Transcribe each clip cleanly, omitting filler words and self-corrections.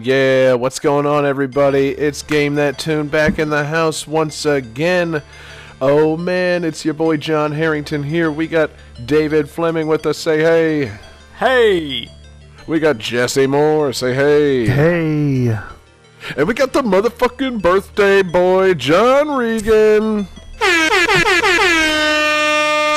Yeah, what's going on, everybody? It's Game That Tune back in the house once again. Oh man, it's your boy John Harrington here. We got David Fleming with us. Say hey. Hey. We got Jesse Moore. Say hey. Hey. And we got the motherfucking birthday boy, John Regan.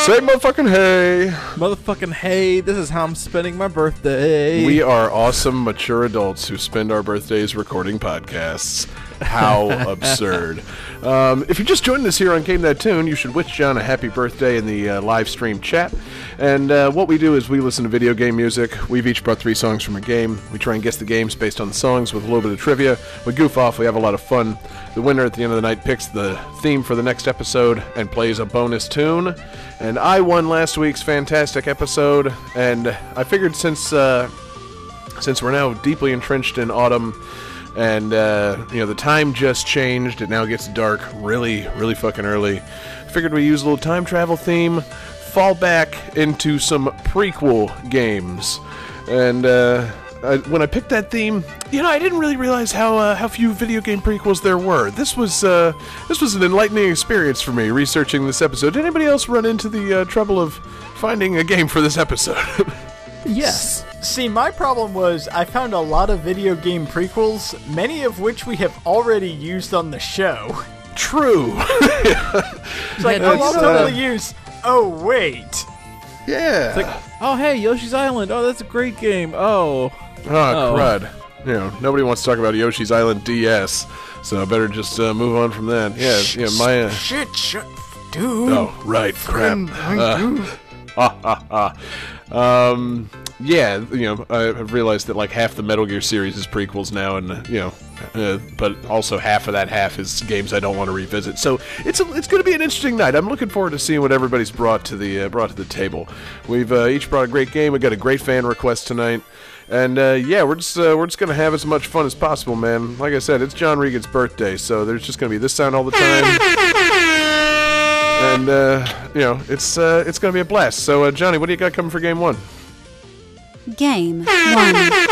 Say motherfucking hey. Motherfucking hey, this is how I'm spending my birthday. We are awesome, mature adults who spend our birthdays recording podcasts. How absurd. If you just joined us here on Game That Tune, you should wish John a happy birthday in the live stream chat. And what we do is we listen to video game music. We've each brought three songs from a game. We try and guess the games based on the songs with a little bit of trivia. We goof off. We have a lot of fun. The winner at the end of the night picks the theme for the next episode and plays a bonus tune. And I won last week's fantastic episode. And I figured since we're now deeply entrenched in autumn, and, you know, the time just changed. It now gets dark really, really fucking early. Figured we use a little time travel theme, fall back into some prequel games. And when I picked that theme, you know, I didn't really realize how few video game prequels there were. This was an enlightening experience for me researching this episode. Did anybody else run into the trouble of finding a game for this episode? Yes. See, my problem was I found a lot of video game prequels, many of which we have already used on the show. True. It's like, oh, I'll totally use. Oh, wait. Yeah. It's like, oh, hey, Yoshi's Island. Oh, that's a great game. Oh. Oh, crud. You know, nobody wants to talk about Yoshi's Island DS, so I better just move on from that. Yeah, my... Shit, dude. Oh, right, crap. Yeah, you know, I've realized that like half the Metal Gear series is prequels now, and you know, but also half of that half is games I don't want to revisit. So it's going to be an interesting night. I'm looking forward to seeing what everybody's brought to the table. We've each brought a great game. We got a great fan request tonight, and yeah, we're just going to have as much fun as possible, man. Like I said, it's John Regan's birthday, so there's just going to be this sound all the time. And, you know, it's going to be a blast. So, Johnny, what do you got coming for Game 1? Game 1.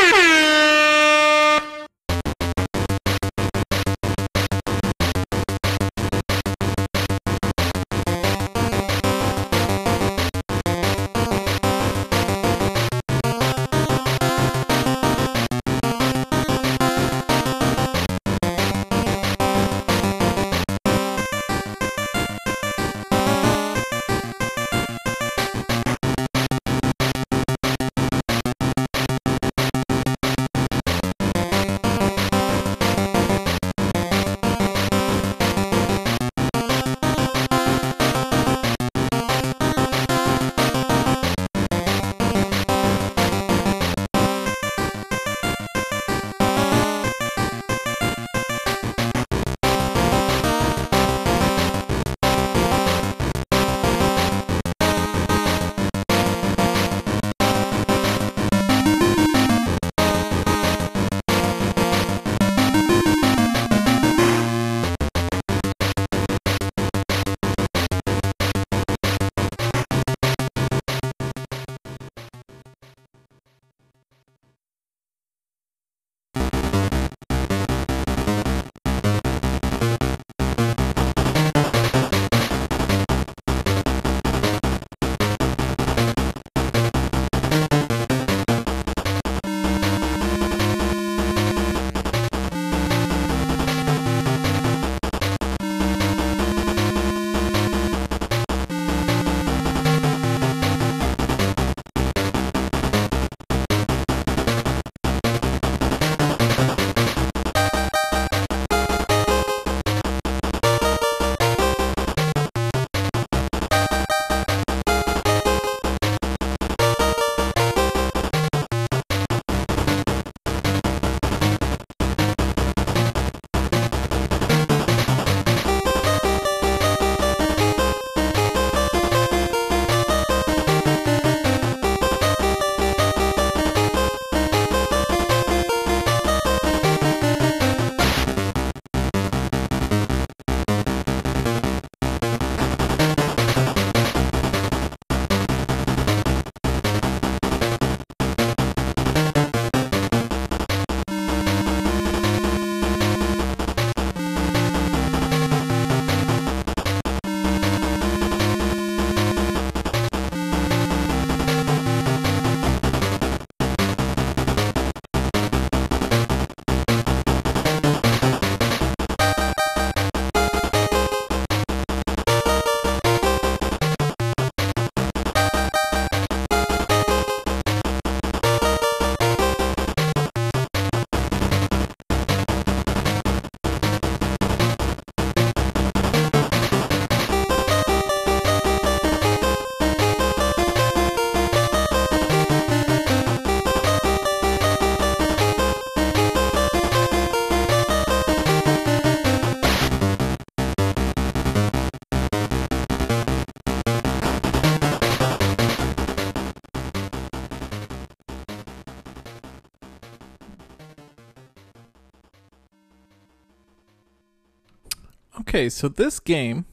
Okay, so this game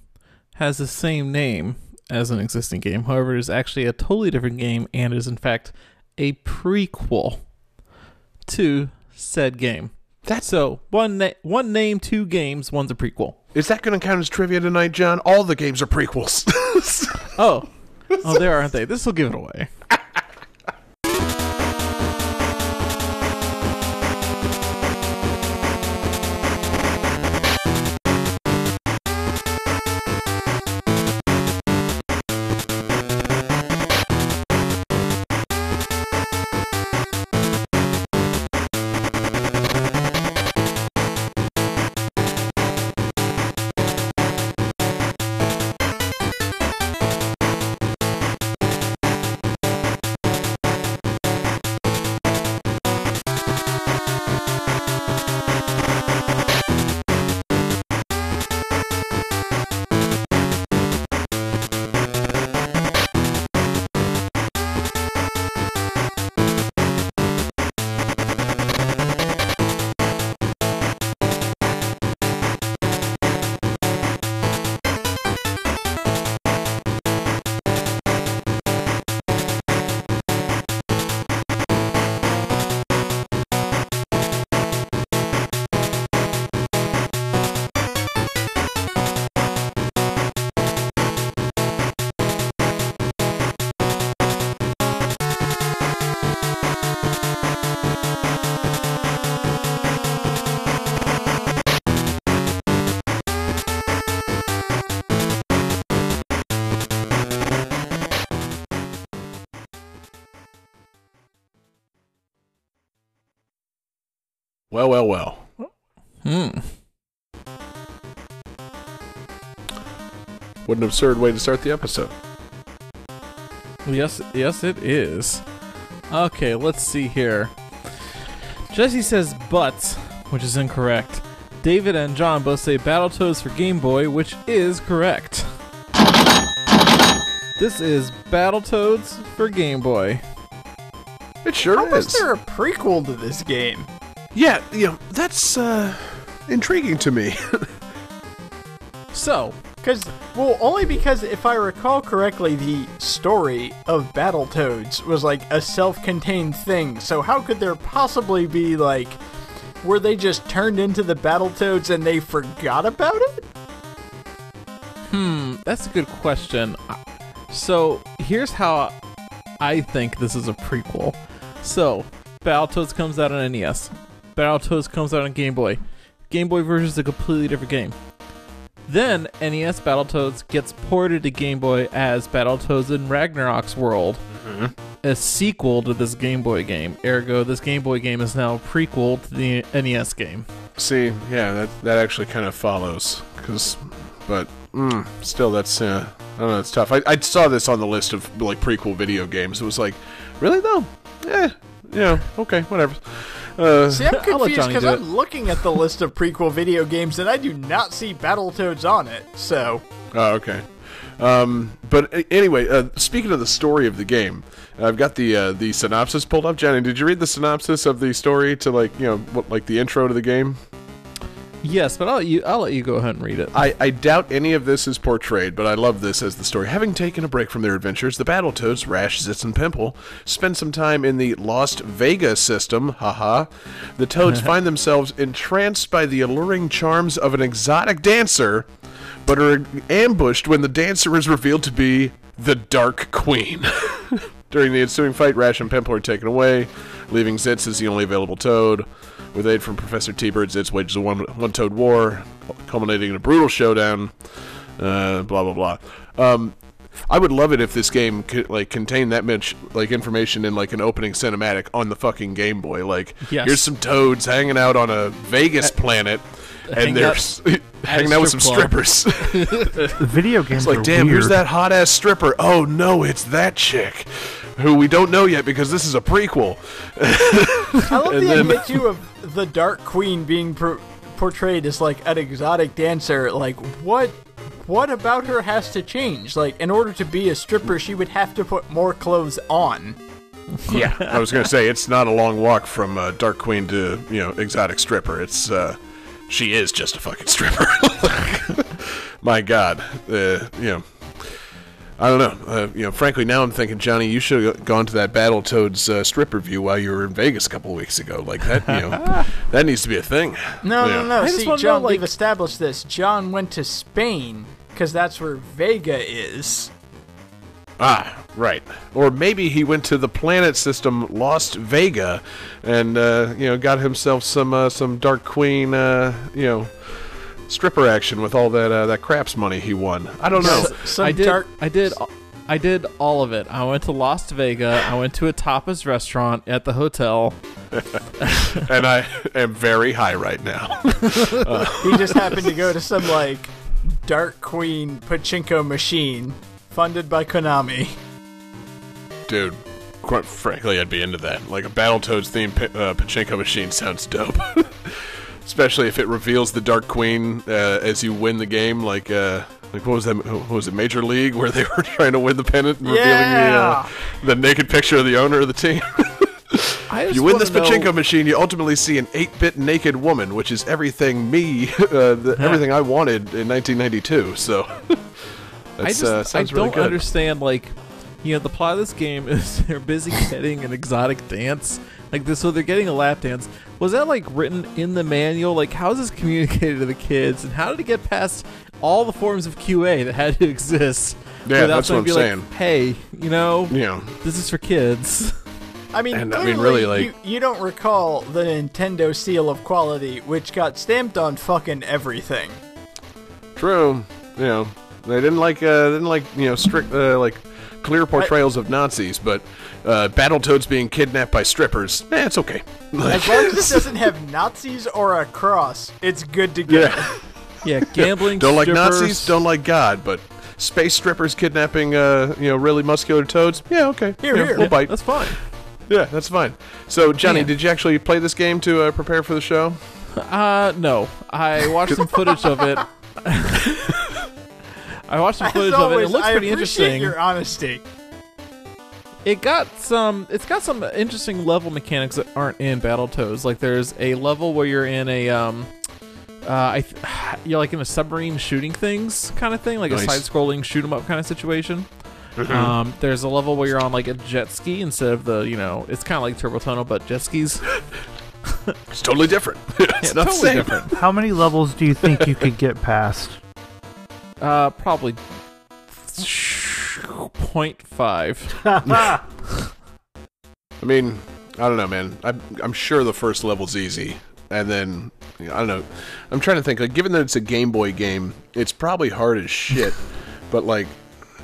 has the same name as an existing game. However, it is actually a totally different game and is, in fact, a prequel to said game. So, one name, two games, one's a prequel. Is that going to count as trivia tonight, John? All the games are prequels. Oh, there aren't they? This will give it away. Well, well, well. What an absurd way to start the episode. Yes, it is. Okay, let's see here. Jesse says butts, which is incorrect. David and John both say Battletoads for Game Boy, which is correct. This is Battletoads for Game Boy. It sure is. How is there a prequel to this game? Yeah, you know, that's intriguing to me. Only because if I recall correctly, the story of Battletoads was like a self-contained thing. So how could there possibly be like, were they just turned into the Battletoads and they forgot about it? That's a good question. So here's how I think this is a prequel. So Battletoads comes out on NES. Battletoads comes out on Game Boy. Game Boy version is a completely different game. Then NES Battletoads gets ported to Game Boy as Battletoads in Ragnarok's World, a sequel to this Game Boy game. Ergo, this Game Boy game is now a prequel to the NES game. See, yeah, that actually kind of follows. Still, that's I don't know, it's tough. I saw this on the list of like prequel video games. It was like, really though? Yeah, okay, whatever. See, I'm confused because I'm looking at the list of prequel video games and I do not see Battletoads on it, so... Oh, okay. But anyway, speaking of the story of the game, I've got the synopsis pulled up. Johnny, did you read the synopsis of the story to, the intro to the game? Yes, but I'll let you go ahead and read it. I doubt any of this is portrayed, but I love this as the story. Having taken a break from their adventures, the Battletoads, Rash, Zitz, and Pimple, spend some time in the Lost Vega system, haha. The Toads find themselves entranced by the alluring charms of an exotic dancer, but are ambushed when the dancer is revealed to be the Dark Queen. During the ensuing fight, Rash and Pimple are taken away, leaving Zitz as the only available Toad. With aid from Professor T-Bird, Zitz wages a one-toed war, culminating in a brutal showdown, blah, blah, blah. I would love it if this game could, contained that much, information in, an opening cinematic on the fucking Game Boy. Here's some Toads hanging out on a Vegas planet, and they're hanging out with some strippers. Video games are weird. Damn, here's that hot-ass stripper. Oh, no, it's that chick. Who we don't know yet because this is a prequel. I love the idea too of the Dark Queen being portrayed as an exotic dancer. What about her has to change? In order to be a stripper, she would have to put more clothes on. Yeah, I was going to say it's not a long walk from Dark Queen to exotic stripper. It's she is just a fucking stripper. My God, you know, I don't know. You know, frankly, now I'm thinking, Johnny, you should have gone to that Battletoads strip review while you were in Vegas a couple of weeks ago. Like that, you know, that needs to be a thing. No, yeah. no. See, John, we've established this. John went to Spain because that's where Vega is. Ah, right. Or maybe he went to the planet system Lost Vega, and you know, got himself some Dark Queen, you know, stripper action with all that that craps money he won. I don't know. I did all of it. I went to Lost Vega. I went to a tapas restaurant at the hotel. And I am very high right now. He just happened to go to some like Dark Queen pachinko machine. Funded by Konami. Dude, quite frankly, I'd be into that. Like, a Battletoads-themed pachinko machine sounds dope. Especially if it reveals the Dark Queen as you win the game. Like what was that? What was it, Major League, where they were trying to win the pennant and revealing the naked picture of the owner of the team? You win this pachinko machine, you ultimately see an 8-bit naked woman, which is everything everything I wanted in 1992, so... I don't understand, like, you know, the plot of this game is they're busy getting an exotic dance. Like, this, so they're getting a lap dance. Was that, like, written in the manual? Like, how is this communicated to the kids? And how did it get past all the forms of QA that had to exist? Yeah, without that's what I'm saying. Like, hey, you know, yeah. This is for kids. I mean, and, clearly, I mean, really, like, you don't recall the Nintendo seal of quality, which got stamped on fucking everything. True, you know. They didn't like you know, strict like clear portrayals of Nazis, but Battletoads being kidnapped by strippers, it's okay. Like, as long as this doesn't have Nazis or a cross, it's good to go. Yeah, yeah, gambling. Don't strippers. Like Nazis, don't like God, but space strippers kidnapping you know, really muscular toads. Yeah, okay. Here, yeah, here, we'll bite. That's fine. Yeah, that's fine. So, Johnny, did you actually play this game to prepare for the show? No, I watched some footage of it. I watched some footage of it. It looks pretty interesting. I appreciate your honesty. It's got some interesting level mechanics that aren't in Battletoads. Like, there's a level where you're in a you're like in a submarine shooting things kind of thing, like a side-scrolling shoot 'em up kind of situation. Mm-hmm. There's a level where you're on like a jet ski instead of the, you know, it's kind of like Turbo Tunnel but jet skis. It's totally different. It's not totally different. How many levels do you think you could get past? Probably 0.5. I mean, I don't know, man. I'm sure the first level's easy, and then, you know, I don't know. I'm trying to think. Like, given that it's a Game Boy game, it's probably hard as shit. But like,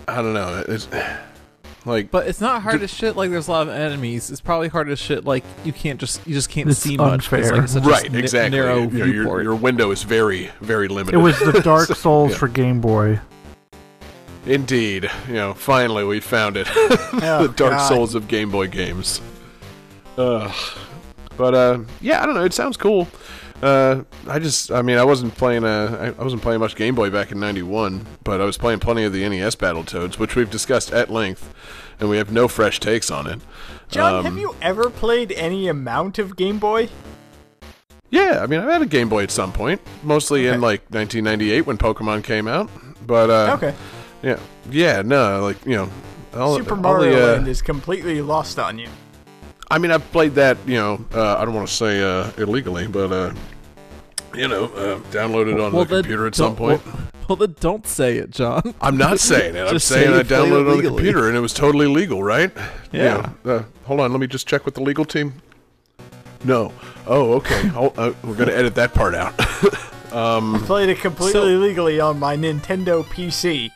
I don't know. It's like, but it's not hard as shit. Like, there's a lot of enemies. It's probably hard as shit. Like, you just can't see much. Like, such right, exactly. Narrow your window is very, very limited. It was the Dark Souls for Game Boy. Indeed, you know, finally we found it. Oh, the Dark Souls of Game Boy games. Yeah, I don't know. It sounds cool. I wasn't playing I wasn't playing much Game Boy back in '91, but I was playing plenty of the NES Battletoads, which we've discussed at length, and we have no fresh takes on it. John, have you ever played any amount of Game Boy? Yeah, I mean, I've had a Game Boy at some point, mostly in like 1998 when Pokemon came out, but Super Mario Land is completely lost on you. I mean, I've played that, you know, I don't want to say illegally, but, you know, downloaded on the computer at some point. Well, then don't say it, John. I'm not saying it. I'm saying I downloaded it on the computer, and it was totally legal, right? Yeah. You know, hold on, let me just check with the legal team. No. Oh, okay. We're going to edit that part out. I played it completely legally on my Nintendo PC.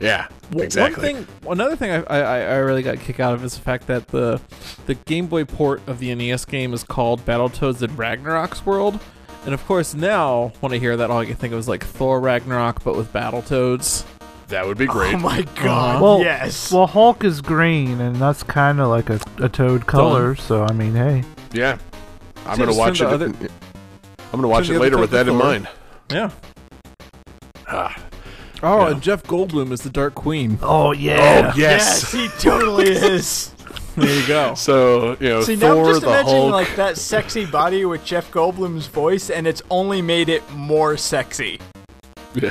Yeah, exactly. Another thing I really got a kick out of is the fact that the Game Boy port of the NES game is called Battletoads and Ragnarok's World. And of course now, when I hear that, all I can think of is like Thor Ragnarok, but with Battletoads. That would be great. Oh my God, yes. Well, Hulk is green, and that's kind of like a toad color, so I mean, hey. Yeah, I'm going to watch it later with that in mind. Yeah. And Jeff Goldblum is the Dark Queen. Oh, yeah. Oh, yes. Yes, he totally is. There you go. So, you know, see, Thor, now I'm just imagining, like, that sexy body with Jeff Goldblum's voice, and it's only made it more sexy. Yeah.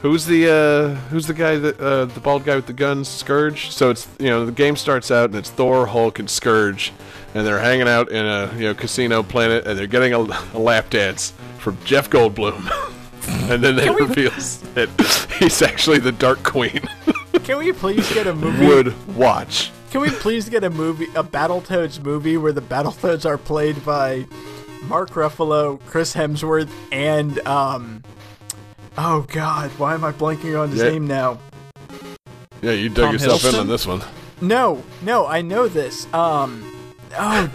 Who's the guy that the bald guy with the guns? Scourge. So it's, you know, the game starts out and it's Thor, Hulk, and Scourge, and they're hanging out in a, you know, casino planet, and they're getting a lap dance from Jeff Goldblum, and then they reveals that he's actually the Dark Queen. Can we please get a movie? Would watch. Can we please get a movie, a Battletoads movie, where the Battletoads are played by Mark Ruffalo, Chris Hemsworth, and oh God, why am I blanking on his name now? Yeah, you dug yourself in on this one. No, I know this. Oh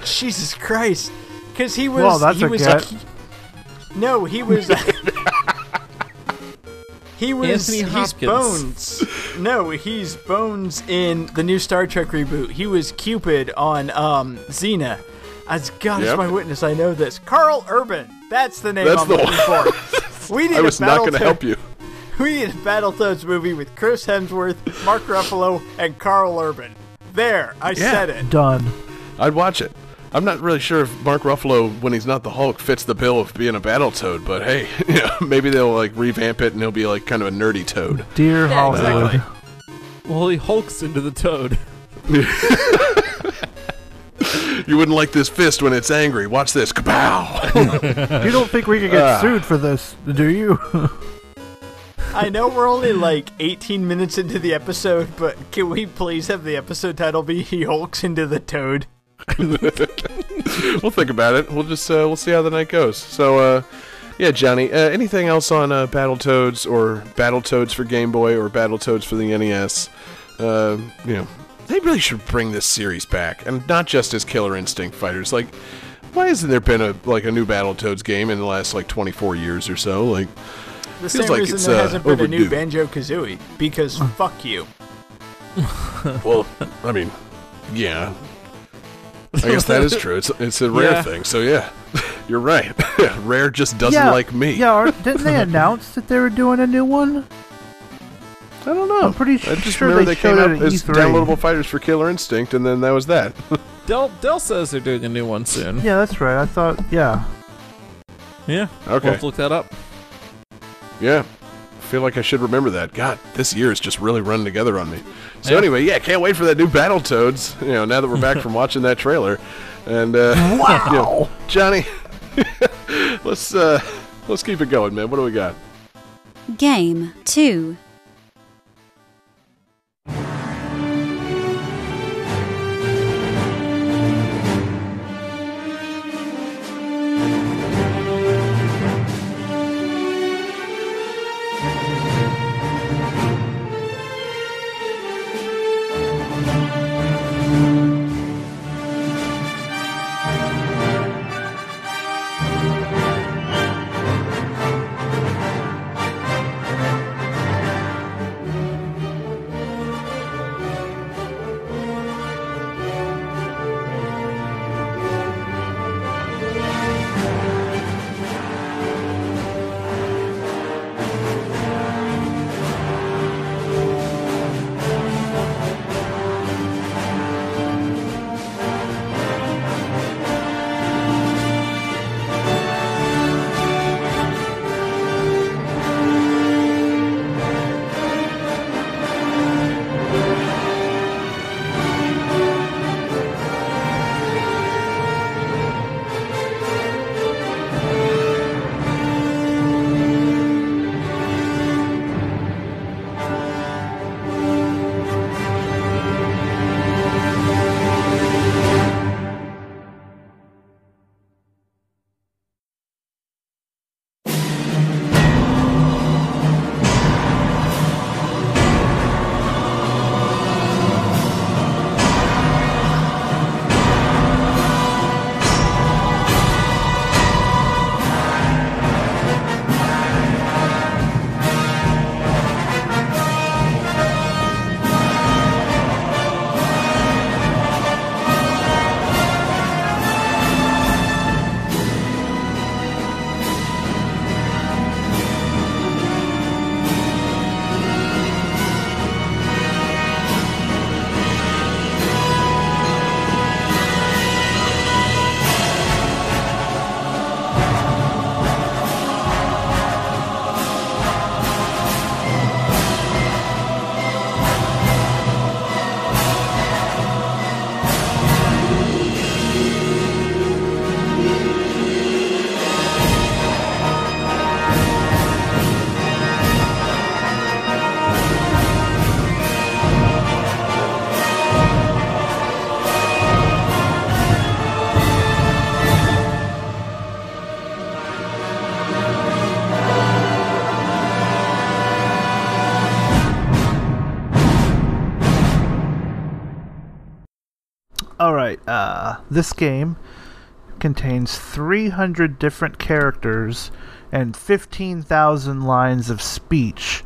Jesus Christ, because he was. Well, that's he a was cat. No, he was. He was. He's Bones. No, he's Bones in the new Star Trek reboot. He was Cupid on Xena. As God is my witness, I know this. Carl Urban. That's the name I'm looking for. I was not going to help you. We need a Battletoads movie with Chris Hemsworth, Mark Ruffalo, and Carl Urban. There, I said it. Done. I'd watch it. I'm not really sure if Mark Ruffalo, when he's not the Hulk, fits the bill of being a Battletoad, but hey, you know, maybe they'll like revamp it and he'll be like kind of a nerdy toad. Dear Hollywood. Exactly. Well, he hulks into the toad. You wouldn't like this fist when it's angry. Watch this. Kapow! You don't think we could get sued for this, do you? I know we're only like 18 minutes into the episode, but can we please have the episode title be He Hulks Into the Toad? We'll think about it. We'll just we'll see how the night goes. So, yeah, Johnny, anything else on Battletoads or Battletoads for Game Boy or Battletoads for the NES? You know, they really should bring this series back, and not just as Killer Instinct fighters. Like, why hasn't there been a new Battletoads game in the last like 24 years or so? Like, the same reason there hasn't been a new Banjo-Kazooie, because fuck you. Well, I mean, yeah, I guess that is true. It's a rare thing. So yeah, you're right. Rare just doesn't like me. Yeah, didn't they announce that they were doing a new one? I don't know. I'm pretty sure they came out as downloadable fighters for Killer Instinct, and then that was that. Del says they're doing a new one soon. Yeah, that's right. I thought, yeah. Okay. We'll have to look that up. Yeah. I feel like I should remember that. God, this year is just really running together on me. So anyway, yeah, can't wait for that new Battletoads, you know, now that we're back from watching that trailer. And, wow! You know, Johnny, let's keep it going, man. What do we got? Game 2. This game contains 300 different characters and 15,000 lines of speech.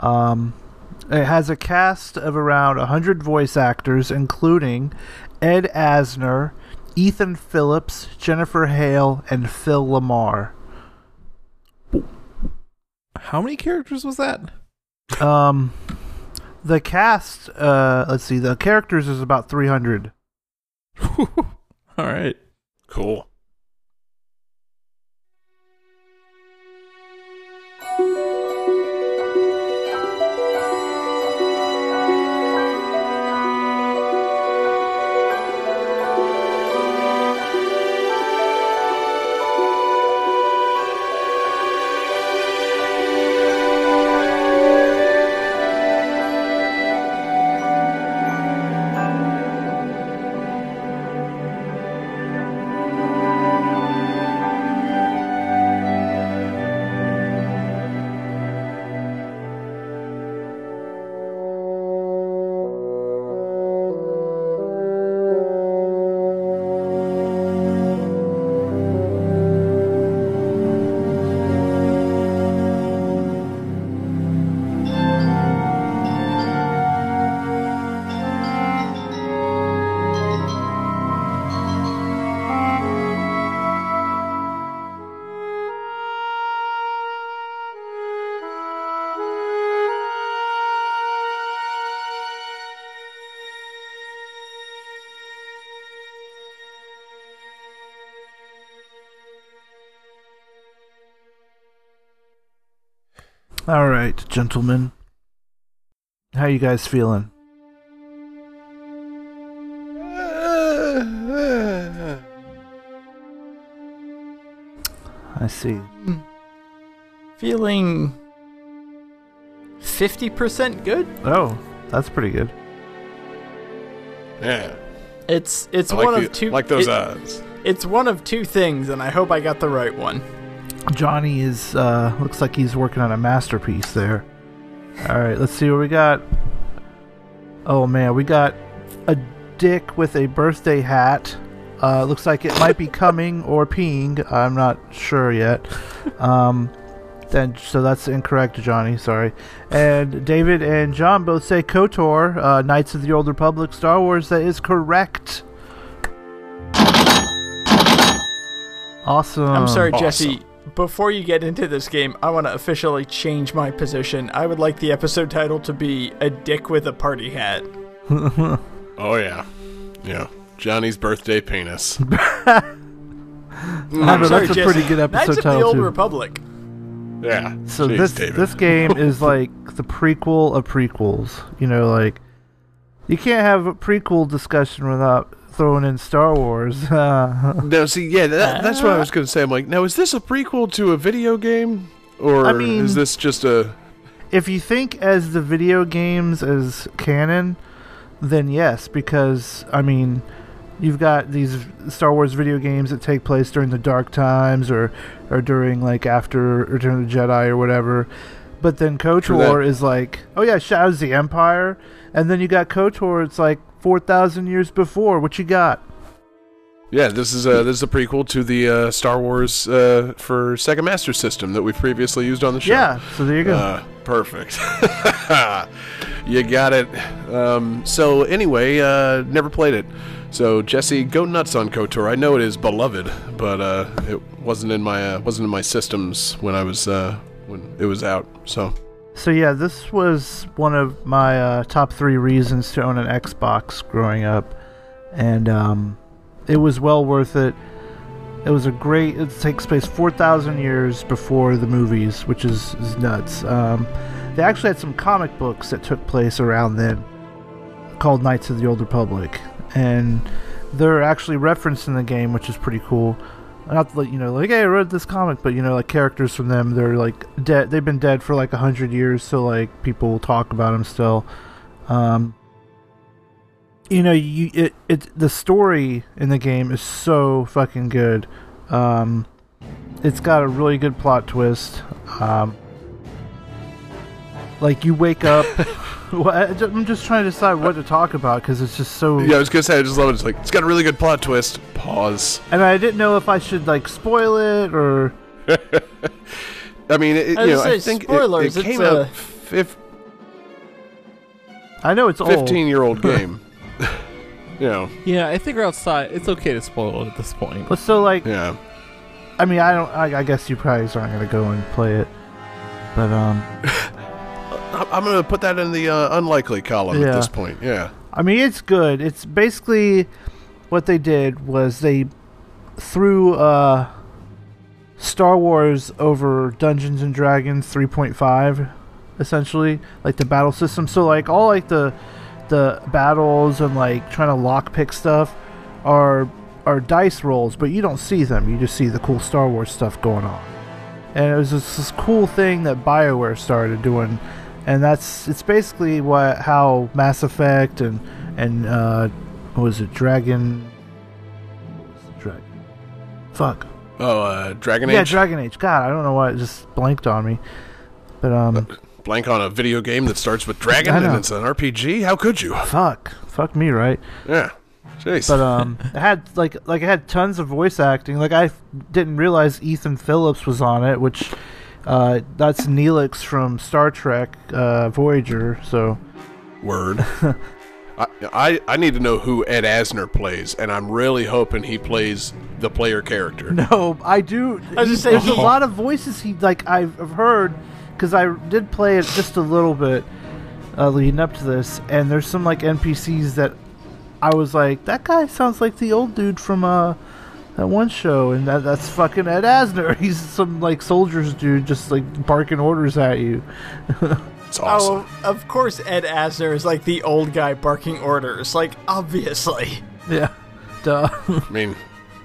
It has a cast of around 100 voice actors, including Ed Asner, Ethan Phillips, Jennifer Hale, and Phil Lamar. How many characters was that? The cast, let's see, the characters is about 300. All right. Cool. All right, gentlemen. How you guys feeling? I see. Feeling 50% good? Oh, that's pretty good. Yeah. It's like one of two. Like those odds. It's one of two things, and I hope I got the right one. Johnny is looks like he's working on a masterpiece there. All right, let's see what we got. Oh man, we got a dick with a birthday hat. Looks like it might be coming or peeing. I'm not sure yet. So that's incorrect, Johnny. Sorry. And David and John both say KOTOR, Knights of the Old Republic, Star Wars. That is correct. Awesome. I'm sorry, Jesse. Before you get into this game, I want to officially change my position. I would like the episode title to be A Dick with a Party Hat. Oh, yeah. Yeah. Johnny's Birthday Penis. That's a pretty good episode title, Knights of the Old Republic. Yeah. So this game is like the prequel of prequels. You know, like, you can't have a prequel discussion without throwing in Star Wars. No, see, yeah, that's what I was going to say. I'm like, now, is this a prequel to a video game? Or is this just a... If you think as the video games as canon, then yes, because, you've got these Star Wars video games that take place during the Dark Times or during, like, after Return of the Jedi or whatever. But then KOTOR is like, oh yeah, Shadows of the Empire. And then you got KOTOR, it's like, 4,000 years before. What you got? Yeah, this is a prequel to the Star Wars for Sega Master System that we previously used on the show. Yeah, so there you go. Perfect. You got it. So anyway, never played it. So Jesse, go nuts on KOTOR. I know it is beloved, but it wasn't in my systems when I was when it was out. So yeah, this was one of my top 3 reasons to own an Xbox growing up, and it was well worth it. It was a great. It takes place 4,000 years before the movies, which is nuts. They actually had some comic books that took place around then, called Knights of the Old Republic, and they're actually referenced in the game, which is pretty cool. Not like, hey, I read this comic, but, like, characters from them, they're, like, dead. They've been dead for, like, 100 years, so, like, people talk about them still. The story in the game is so fucking good. It's got a really good plot twist. Like, you wake up... Well, I'm just trying to decide what to talk about because it's just so. Yeah, I was gonna say I just love it. It's like it's got a really good plot twist. Pause. And I didn't know if I should like spoil it or. I mean, I think it came out. I know it's old. 15-year-old game. You know. Yeah, I think we're outside. It's okay to spoil it at this point. But so like, yeah. I mean, I don't. I guess you probably aren't gonna go and play it, but I'm gonna put that in the unlikely column at this point. Yeah. I mean, it's good. It's basically what they did was they threw Star Wars over Dungeons and Dragons 3.5, essentially, like the battle system. So like all like the battles and like trying to lockpick stuff are dice rolls, but you don't see them. You just see the cool Star Wars stuff going on. And it was just this cool thing that BioWare started doing, and it's basically how Mass Effect and what was it, Dragon Age? Yeah, Dragon Age. God, I don't know why it just blanked on me. But blank on a video game that starts with Dragon and it's an RPG? How could you? Fuck me, right? Yeah. Jeez. But it had like it had tons of voice acting. Like I didn't realize Ethan Phillips was on it, which that's Neelix from Star Trek Voyager. So word. I need to know who Ed Asner plays, and I'm really hoping he plays the player character. No, I do. I was just saying, there's a lot of voices I've heard because I did play it just a little bit leading up to this, and there's some like NPCs that. I was like, that guy sounds like the old dude from that one show, and that's fucking Ed Asner. He's some like soldiers dude, just like barking orders at you. It's awesome. Oh, of course, Ed Asner is like the old guy barking orders. Like, obviously. Yeah. Duh. I mean,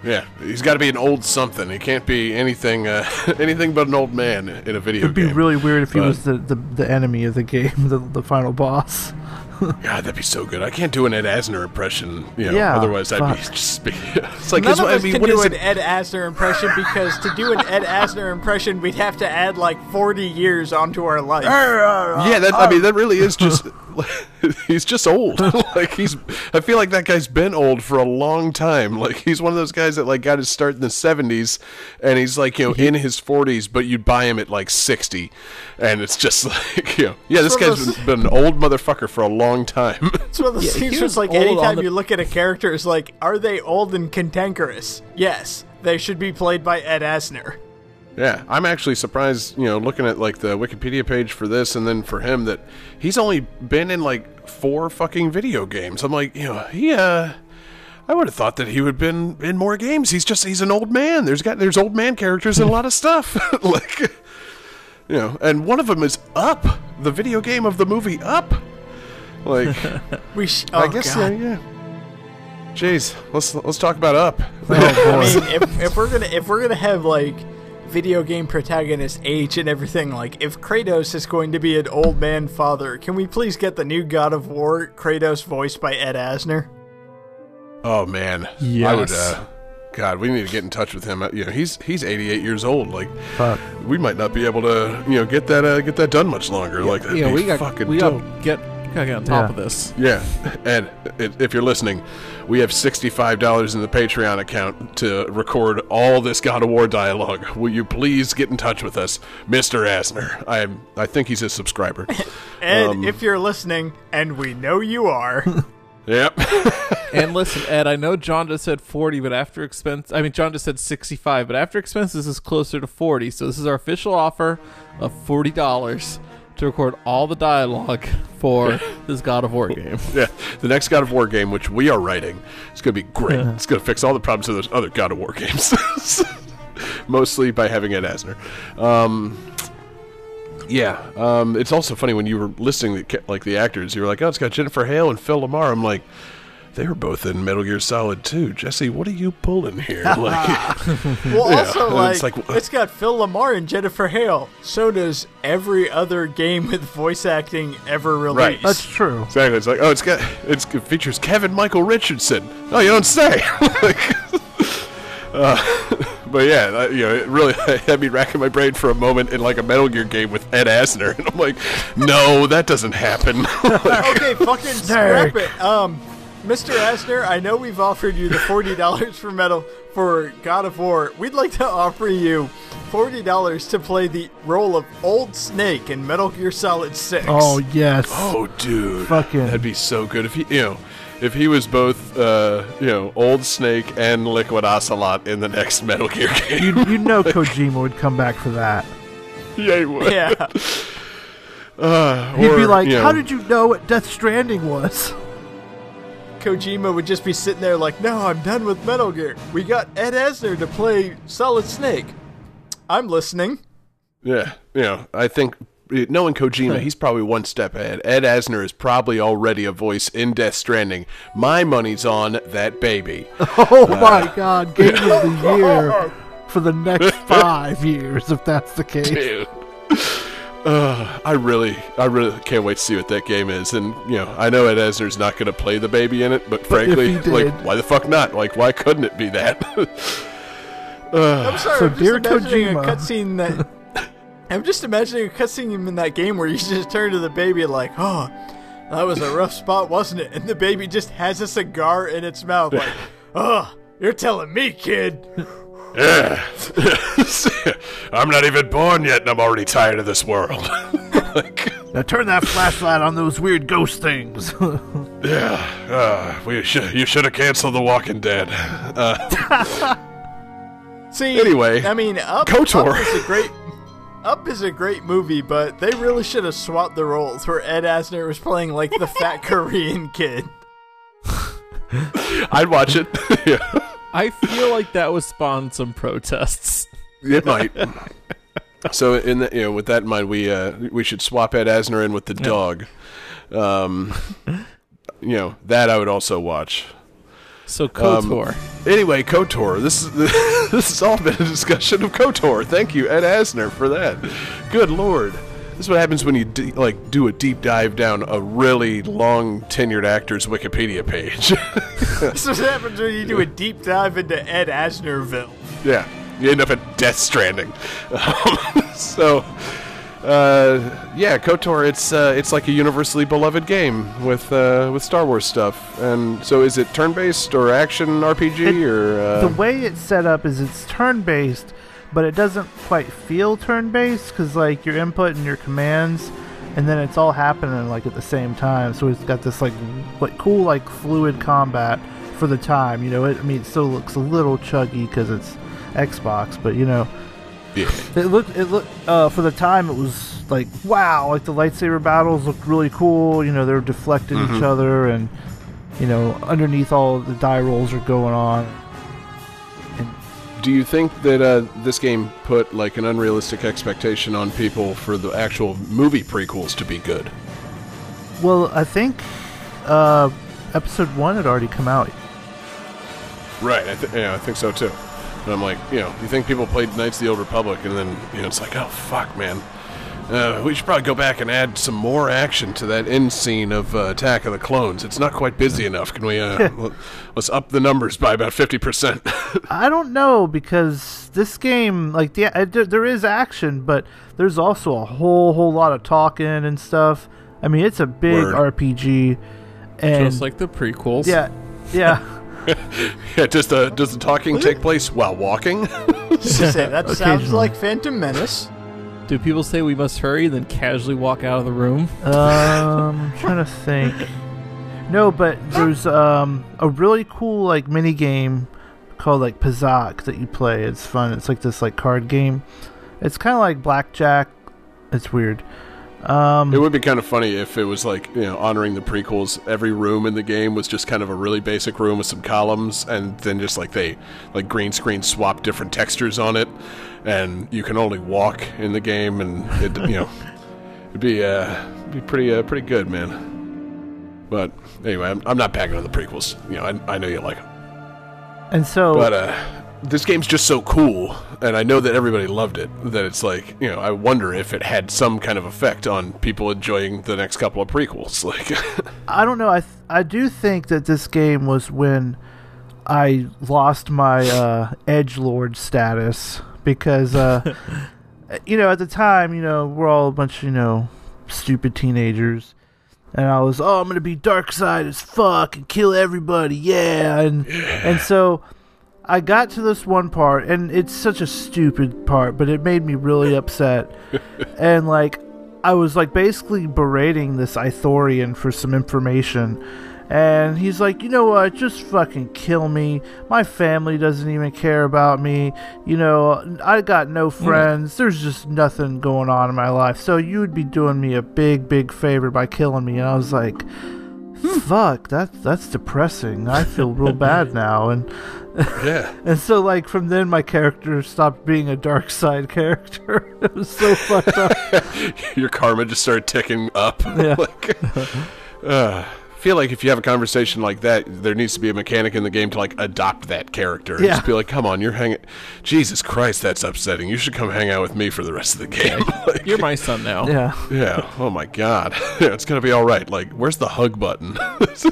yeah, he's got to be an old something. He can't be anything, anything but an old man in a video game. It'd be really weird if he was the enemy of the game, the final boss. God, that'd be so good. I can't do an Ed Asner impression, otherwise I'd be just... It's like, none of us can do an Ed Asner impression because to do an Ed Asner impression, we'd have to add like 40 years onto our life. Yeah, that really is just... He's just old. Like I feel like that guy's been old for a long time. Like he's one of those guys that like got his start in the 70s, and he's like in his 40s, but you'd buy him at like 60, and it's just like this guy's been an old motherfucker for a long time. It's one of those things where it's like anytime you look at a character, it's like, are they old and cantankerous? Yes, they should be played by Ed Asner. Yeah, I'm actually surprised, looking at, like, the Wikipedia page for this and then for him, that he's only been in, like, 4 fucking video games. I'm like, I would have thought that he would have been in more games. He's an old man. There's old man characters in a lot of stuff. Like, and one of them is Up, the video game of the movie Up. Like, I guess, yeah. Jeez, let's talk about Up. I mean, if we're gonna have, like... video game protagonist age and everything, like if Kratos is going to be an old man father, can we please get the new God of War Kratos voiced by Ed Asner? Oh man, yes. I would God, we need to get in touch with him. He's 88 years old. Like we might not be able to get that done much longer. We gotta get on top of this. Yeah, and if you're listening, we have $65 in the Patreon account to record all this God of War dialogue. Will you please get in touch with us, Mr. Asner? I think he's a subscriber. Ed, if you're listening, and we know you are. Yep. And listen, Ed, I know John just said 40, but after expense, John just said 65, but after expenses is closer to 40. So this is our official offer of $40. To record all the dialogue for this God of War game. Yeah, the next God of War game, which we are writing, is going to be great. It's going to fix all the problems of those other God of War games. Mostly by having Ed Asner. It's also funny when you were listing the actors, you were like, oh, it's got Jennifer Hale and Phil Lamar. I'm like, they were both in Metal Gear Solid 2. Jesse, what are you pulling here? It's got Phil Lamar and Jennifer Hale. So does every other game with voice acting ever released. Right. That's true. Exactly. It's like, oh, it features Kevin Michael Richardson. Oh, you don't say. But yeah, it really had me racking my brain for a moment in like a Metal Gear game with Ed Asner. And I'm like, no, that doesn't happen. Like, okay, fucking scrap it. Mr. Asner, I know we've offered you the $40 for metal for God of War. We'd like to offer you $40 to play the role of Old Snake in Metal Gear Solid 6. Oh, yes. Oh, dude. Fucking. That'd be so good if he, you know, if he was both, you know, Old Snake and Liquid Ocelot in the next Metal Gear game. You know like, Kojima would come back for that. Yeah, he would. Yeah. He'd be like, you know, how did you know what Death Stranding was? Kojima would just be sitting there like, no, I'm done with Metal Gear. We got Ed Asner to play Solid Snake. I'm listening. Yeah, you know, I think, knowing Kojima, he's probably one step ahead. Ed Asner is probably already a voice in Death Stranding. My money's on that baby. Oh my God, Game of the Year for the next 5 years, if that's the case. Dude. I really can't wait to see what that game is. And, you know, I know Ed Asner's not going to play the baby in it, but frankly, like, why the fuck not? Like, why couldn't it be that? I'm sorry, so I'm just imagining Kojima. I'm just imagining a cutscene in that game where you just turn to the baby like, oh, that was a rough spot, wasn't it? And the baby just has a cigar in its mouth like, oh, you're telling me, kid. Yeah. I'm not even born yet, and I'm already tired of this world. Like, now turn that flashlight on those weird ghost things. Yeah, you should have canceled The Walking Dead. See, anyway, I mean, KOTOR is a great. Up is a great movie, but they really should have swapped the roles where Ed Asner was playing like the fat Korean kid. I'd watch it. Yeah. I feel like that would spawn some protests. It might. So, in the, you know, with that in mind, we should swap Ed Asner in with the dog. You know, that I would also watch. So KOTOR. Anyway, KOTOR. This has all been a discussion of KOTOR. Thank you, Ed Asner, for that. Good lord. This is what happens when you do a deep dive down a really long-tenured actor's Wikipedia page. This is what happens when you do a deep dive into Ed Asnerville. Yeah, you end up at Death Stranding. Yeah, KOTOR. It's like a universally beloved game with Star Wars stuff. And so, is it turn-based or action RPG or? The way it's set up is it's turn-based. But it doesn't quite feel turn-based because, like, your input and your commands, and then it's all happening like at the same time. So it's got this like cool, like fluid combat for the time. You know, I mean, it still looks a little chuggy because it's Xbox, but you know, yeah. It looked for the time. It was like wow, like the lightsaber battles looked really cool. You know, they're deflecting each other, and you know, underneath all the die rolls are going on. Do you think that this game put like an unrealistic expectation on people for the actual movie prequels to be good? Well, I think episode 1 had already come out. Right, I think so too. And I'm like, you know, you think people played Knights of the Old Republic, and then you know it's like, oh fuck, man, we should probably go back and add some more action to that end scene of Attack of the Clones. It's not quite busy enough. Can we, let's up the numbers by about 50%. I don't know, because this game, like, there is action, but there's also a whole lot of talking and stuff. I mean, it's a big RPG. And just like the prequels. Yeah, yeah. Yeah, does the talking take place while walking? That sounds like Phantom Menace. Do people say we must hurry, then casually walk out of the room? I'm trying to think. No, but there's a really cool like mini game called like Pazak that you play. It's fun. It's like this like card game. It's kind of like blackjack. It's weird. It would be kind of funny if it was like, you know, honoring the prequels. Every room in the game was just kind of a really basic room with some columns, and then just like they like green screen swap different textures on it, and you can only walk in the game, and it, you know, it'd be pretty good, man. But anyway, I'm not bagging on the prequels. You know, I know you like them, and so but this game's just so cool, and I know that everybody loved it, that it's like, you know, I wonder if it had some kind of effect on people enjoying the next couple of prequels. Like, I don't know. I do think that this game was when I lost my edgelord status, because you know, at the time, you know, we're all a bunch of, you know, stupid teenagers. And I was, oh, I'm going to be Darkseid as fuck and kill everybody, yeah. And so I got to this one part, and it's such a stupid part, but it made me really upset. And, like, I was, like, basically berating this Ithorian for some information. And he's like, you know what, just fucking kill me. My family doesn't even care about me. You know, I got no friends. There's just nothing going on in my life. So you would be doing me a big, big favor by killing me. And I was like, fuck, that's depressing. I feel real bad now. And yeah. And so, like, from then my character stopped being a dark side character. It was so fucked up. Your karma just started ticking up. Yeah. Like, feel like if you have a conversation like that, there needs to be a mechanic in the game to, like, adopt that character. Yeah. Just be like, come on, you're hanging... Jesus Christ, that's upsetting. You should come hang out with me for the rest of the game. Like, you're my son now. Yeah. Yeah. Oh, my God. It's going to be all right. Like, where's the hug button? But,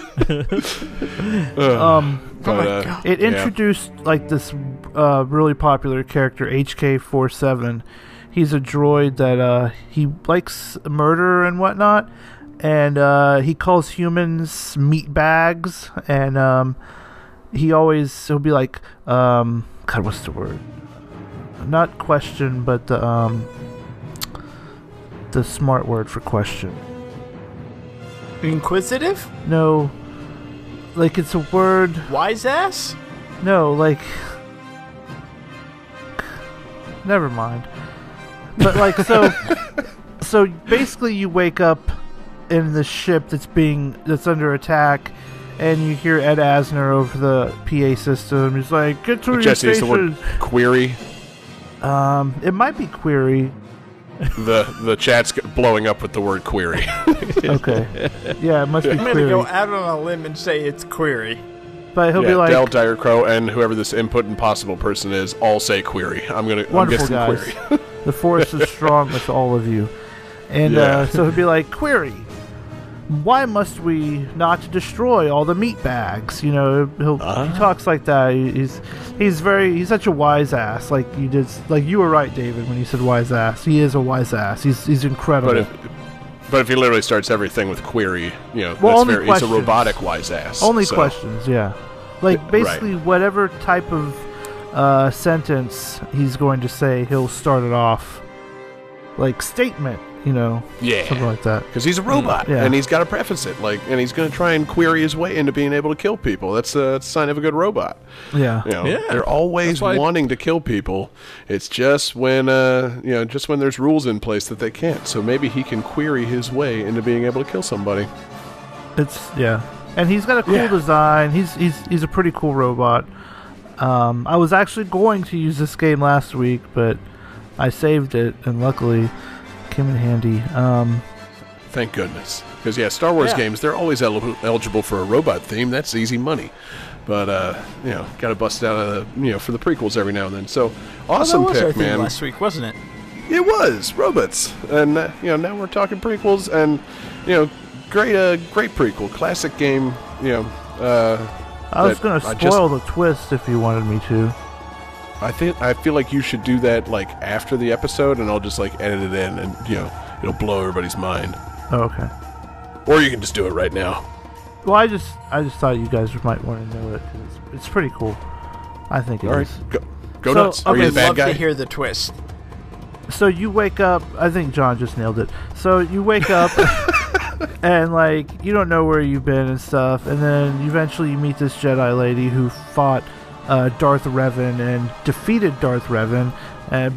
it introduced, like, this really popular character, HK47. He's a droid that he likes murder and whatnot. And he calls humans meat bags, and he'll be like, God, what's the word? Not question, but the smart word for question. Inquisitive? No, like it's a word. Wise ass? No, like. Never mind. But like so basically, you wake up in the ship that's under attack, and you hear Ed Asner over the PA system. He's like, "Get to your station." Is the word query? It might be query. The chat's blowing up with the word query. Okay, yeah, it must be. I'm query. Gonna go out on a limb and say it's query. But he'll be like, Del Dyer Crow and whoever this input impossible person is, all say query. Wonderful guys. Query. The force is strong with all of you, and so he'll be like, query. Why must we not destroy all the meat bags? You know, he talks like that. He's such a wise ass. Like you were right, David, when you said wise ass. He is a wise ass. He's incredible. But if he literally starts everything with query, you know, he's a robotic wise ass. Only questions, yeah. Like basically whatever type of sentence he's going to say, he'll start it off like statement. You know, something like that. Because he's a robot, and he's got to preface it, like, and he's going to try and query his way into being able to kill people. That's a sign of a good robot. Yeah, you know, they're always wanting to kill people. It's just when, just when there's rules in place that they can't. So maybe he can query his way into being able to kill somebody. And he's got a cool design. He's a pretty cool robot. I was actually going to use this game last week, but I saved it, and luckily. Came in handy. Thank goodness. Because, Star Wars games, they're always eligible for a robot theme. That's easy money. But, got to bust out of the, for the prequels every now and then. So, awesome pick, man. Last week, wasn't it? It was. Robots. And, now we're talking prequels. And, great prequel. Classic game, I was going to spoil the twist if you wanted me to. I feel like you should do that like after the episode, and I'll just like edit it in, and it'll blow everybody's mind. Oh, okay. Or you can just do it right now. Well, I just thought you guys might want to know it. It's pretty cool. I think it is. All right, go nuts. Are you the bad guy? I'd love to hear the twist. So you wake up. I think John just nailed it. So you wake up, and like you don't know where you've been and stuff, and then eventually you meet this Jedi lady who fought Darth Revan and defeated Darth Revan,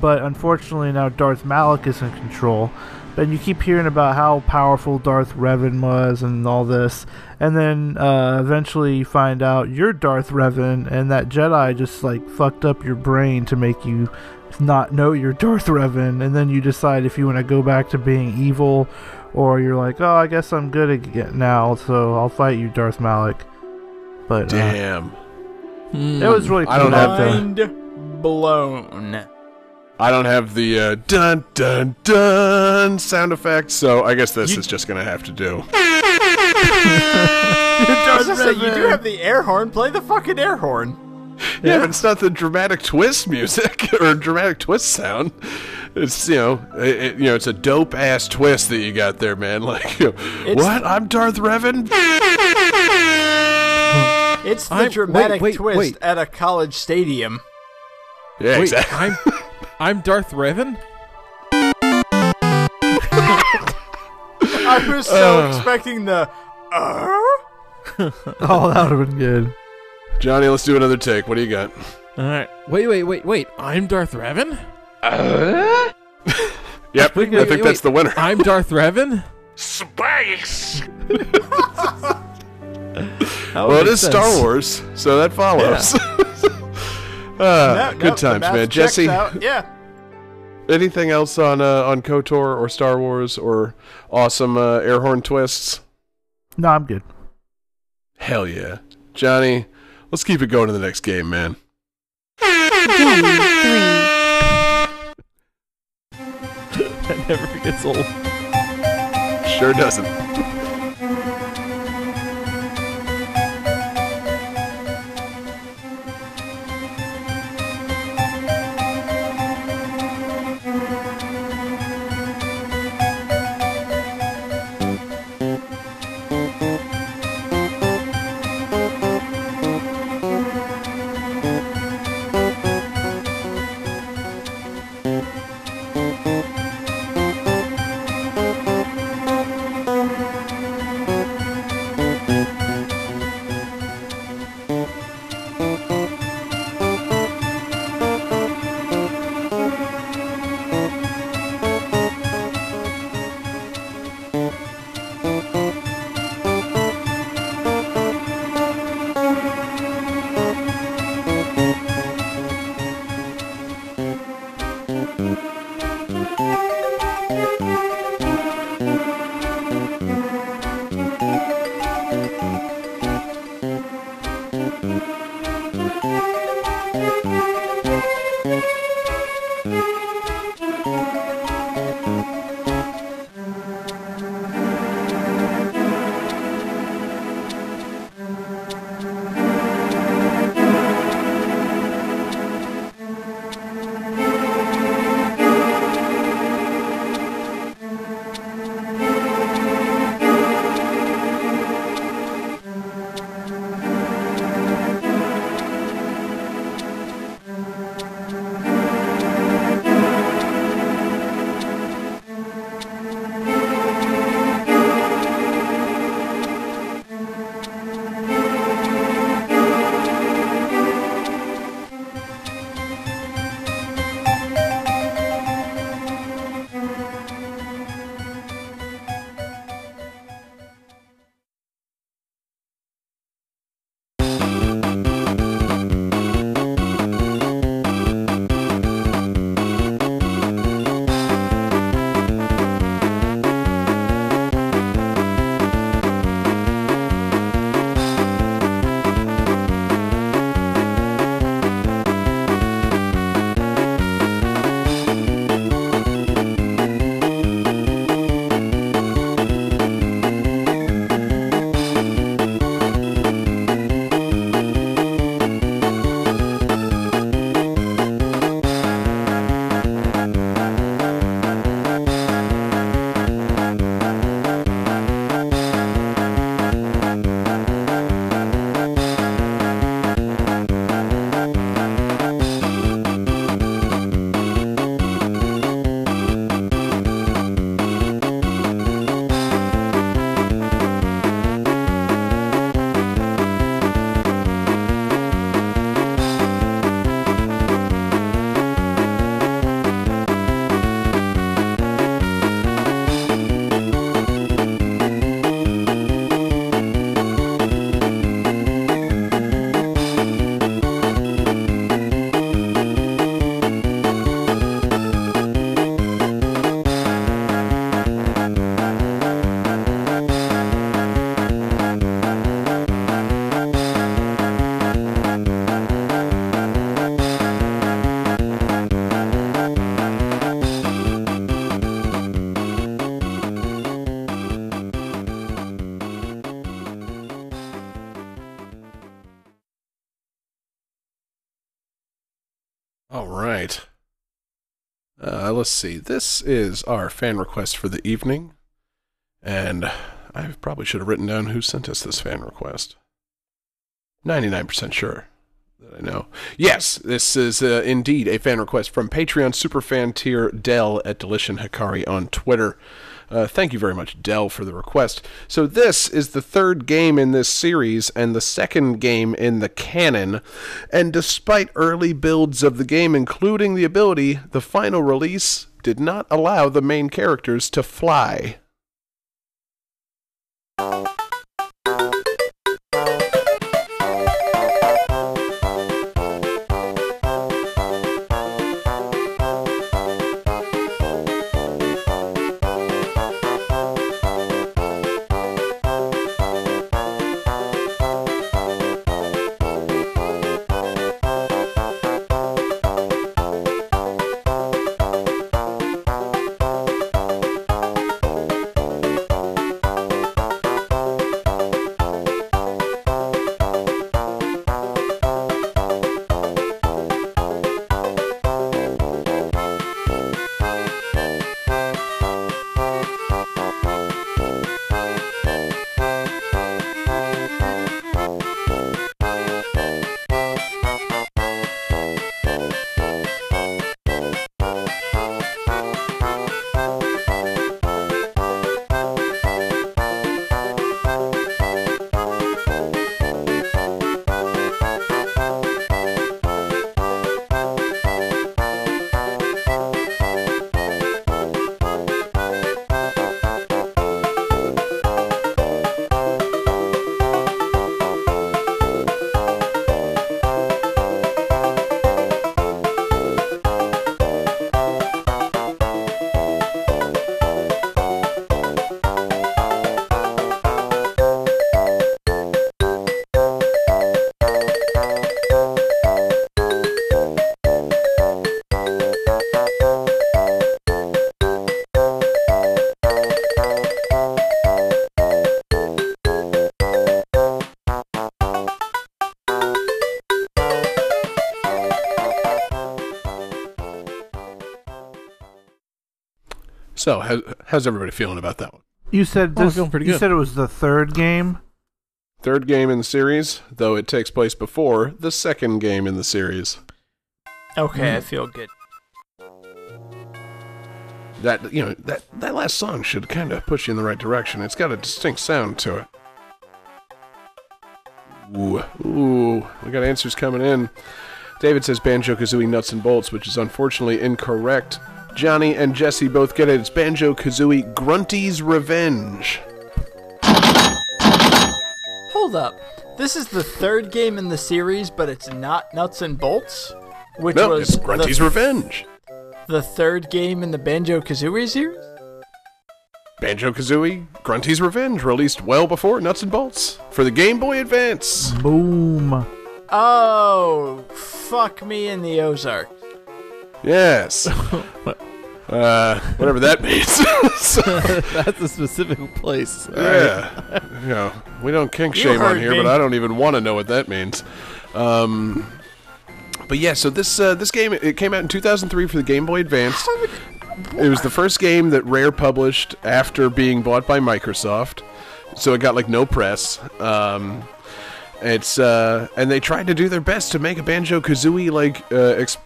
but unfortunately now Darth Malak is in control. But you keep hearing about how powerful Darth Revan was and all this, and then eventually you find out you're Darth Revan, and that Jedi just like fucked up your brain to make you not know you're Darth Revan, and then you decide if you want to go back to being evil, or you're like, oh, I guess I'm good again now, so I'll fight you, Darth Malak. But damn. It was really cool. I don't have the dun dun dun sound effect, so I guess this is just gonna have to do. You do have the air horn. Play the fucking air horn. Yeah, but it's not the dramatic twist music or dramatic twist sound. It's, you know, it's a dope ass twist that you got there, man. Like, what? I'm Darth Revan? It's the dramatic twist at a college stadium. Yeah, exactly. I'm Darth Revan? I was so expecting the... Oh, that would have been good. Johnny, let's do another take. What do you got? All right. Wait. I'm Darth Revan? Yep, I think that's the winner. I'm Darth Revan? Space! Well, it is sense. Star Wars, so that follows. Yeah. Good times, man. Jesse, anything else on KOTOR or Star Wars or awesome air horn twists? No, I'm good. Hell yeah. Johnny, let's keep it going to the next game, man. That never gets old. Sure doesn't. Let's see. This is our fan request for the evening. And I probably should have written down who sent us this fan request. 99% sure that I know. Yes, this is indeed a fan request from Patreon superfan tier Dell at Delition Hikari on Twitter. Thank you very much, Dell, for the request. So this is the third game in this series and the second game in the canon. And despite early builds of the game, including the ability, the final release did not allow the main characters to fly. So, how's everybody feeling about that one? You said this, feeling pretty good. You said it was the third game? Third game in the series, though it takes place before the second game in the series. Okay, I feel good. That, you know, that last song should kind of push you in the right direction. It's got a distinct sound to it. Ooh, we got answers coming in. David says Banjo-Kazooie Nuts and Bolts, which is unfortunately incorrect. Johnny and Jesse both get it. It's Banjo-Kazooie Grunty's Revenge. Hold up. This is the third game in the series, but it's not Nuts and Bolts? Which no, was it's Grunty's Revenge. The third game in the Banjo-Kazooie series? Banjo-Kazooie Grunty's Revenge, released well before Nuts and Bolts for the Game Boy Advance. Boom. Oh, fuck me in the Ozark. Yes. Whatever that means. So, that's a specific place. Yeah. You know, we don't kink shame on here, but I don't even want to know what that means. But yeah, so this game, it came out in 2003 for the Game Boy Advance. It was the first game that Rare published after being bought by Microsoft. So it got like no press. It's and they tried to do their best to make a Banjo-Kazooie like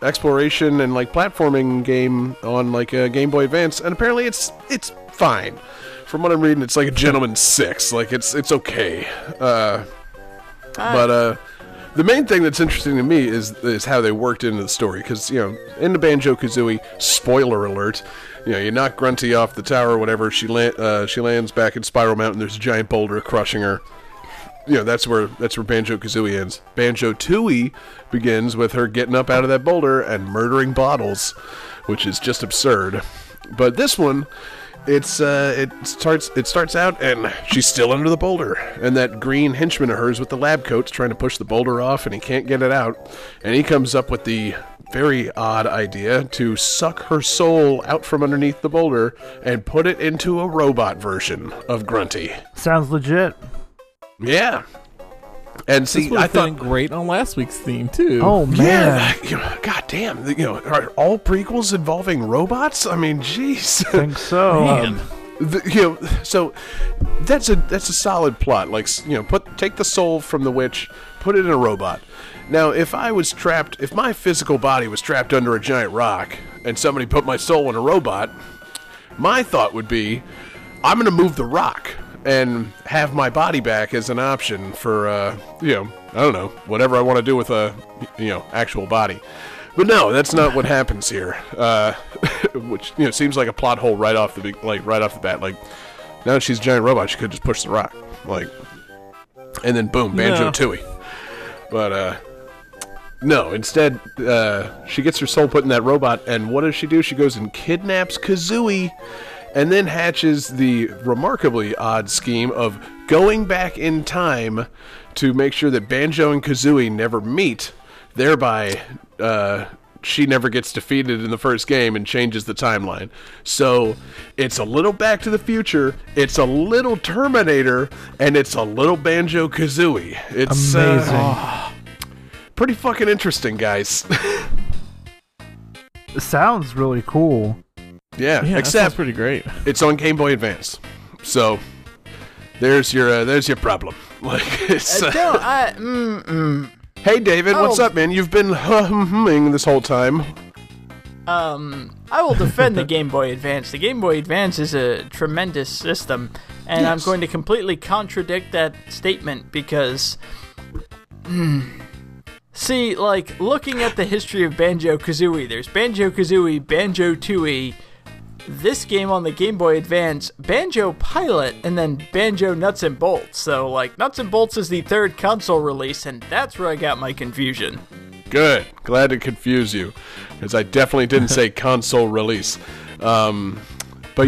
exploration and like platforming game on like a Game Boy Advance, and apparently it's fine. From what I'm reading, it's like a Gentleman 6, like it's okay. But the main thing that's interesting to me is how they worked into the story, because you know in the Banjo-Kazooie, spoiler alert, you know you knock Grunty off the tower or whatever, she lands back in Spiral Mountain. There's a giant boulder crushing her. You know, that's where Banjo-Kazooie ends. Banjo-Tooie begins with her getting up out of that boulder and murdering bottles, which is just absurd. But this one, it starts out and she's still under the boulder, and that green henchman of hers with the lab coat's trying to push the boulder off, and he can't get it out, and he comes up with the very odd idea to suck her soul out from underneath the boulder and put it into a robot version of Grunty. Sounds legit. Yeah, And see, I thought great on last week's theme too. Oh man, yeah, god damn! You know, are all prequels involving robots? I mean, jeez. I think so. Man. You know, so that's a solid plot. Like, you know, take the soul from the witch, put it in a robot. Now, if I was trapped, if my physical body was trapped under a giant rock, and somebody put my soul in a robot, my thought would be, I'm going to move the rock and have my body back as an option for, you know, I don't know, whatever I want to do with a, you know, actual body. But no, that's not what happens here. Which, you know, seems like a plot hole right off the bat. Like, now that she's a giant robot, she could just push the rock, like, and then boom, Banjo-Tooie. No. But no, instead, she gets her soul put in that robot, and what does she do? She goes and kidnaps Kazooie, and then hatches the remarkably odd scheme of going back in time to make sure that Banjo and Kazooie never meet, thereby she never gets defeated in the first game and changes the timeline. So it's a little Back to the Future, it's a little Terminator, and it's a little Banjo-Kazooie. It's amazing. Pretty fucking interesting, guys. It sounds really cool. Yeah, except pretty great. It's on Game Boy Advance, so there's your problem. Like, it's, Hey, David, what's up, man? You've been humming this whole time. I will defend the Game Boy Advance. The Game Boy Advance is a tremendous system, and yes. I'm going to completely contradict that statement because. See, like, looking at the history of Banjo-Kazooie, there's Banjo-Kazooie, Banjo-Tooie, this game on the Game Boy Advance, Banjo Pilot, and then Banjo Nuts and Bolts. So, like, Nuts and Bolts is the third console release, and that's where I got my confusion. Good. Glad to confuse you, because I definitely didn't say console release. But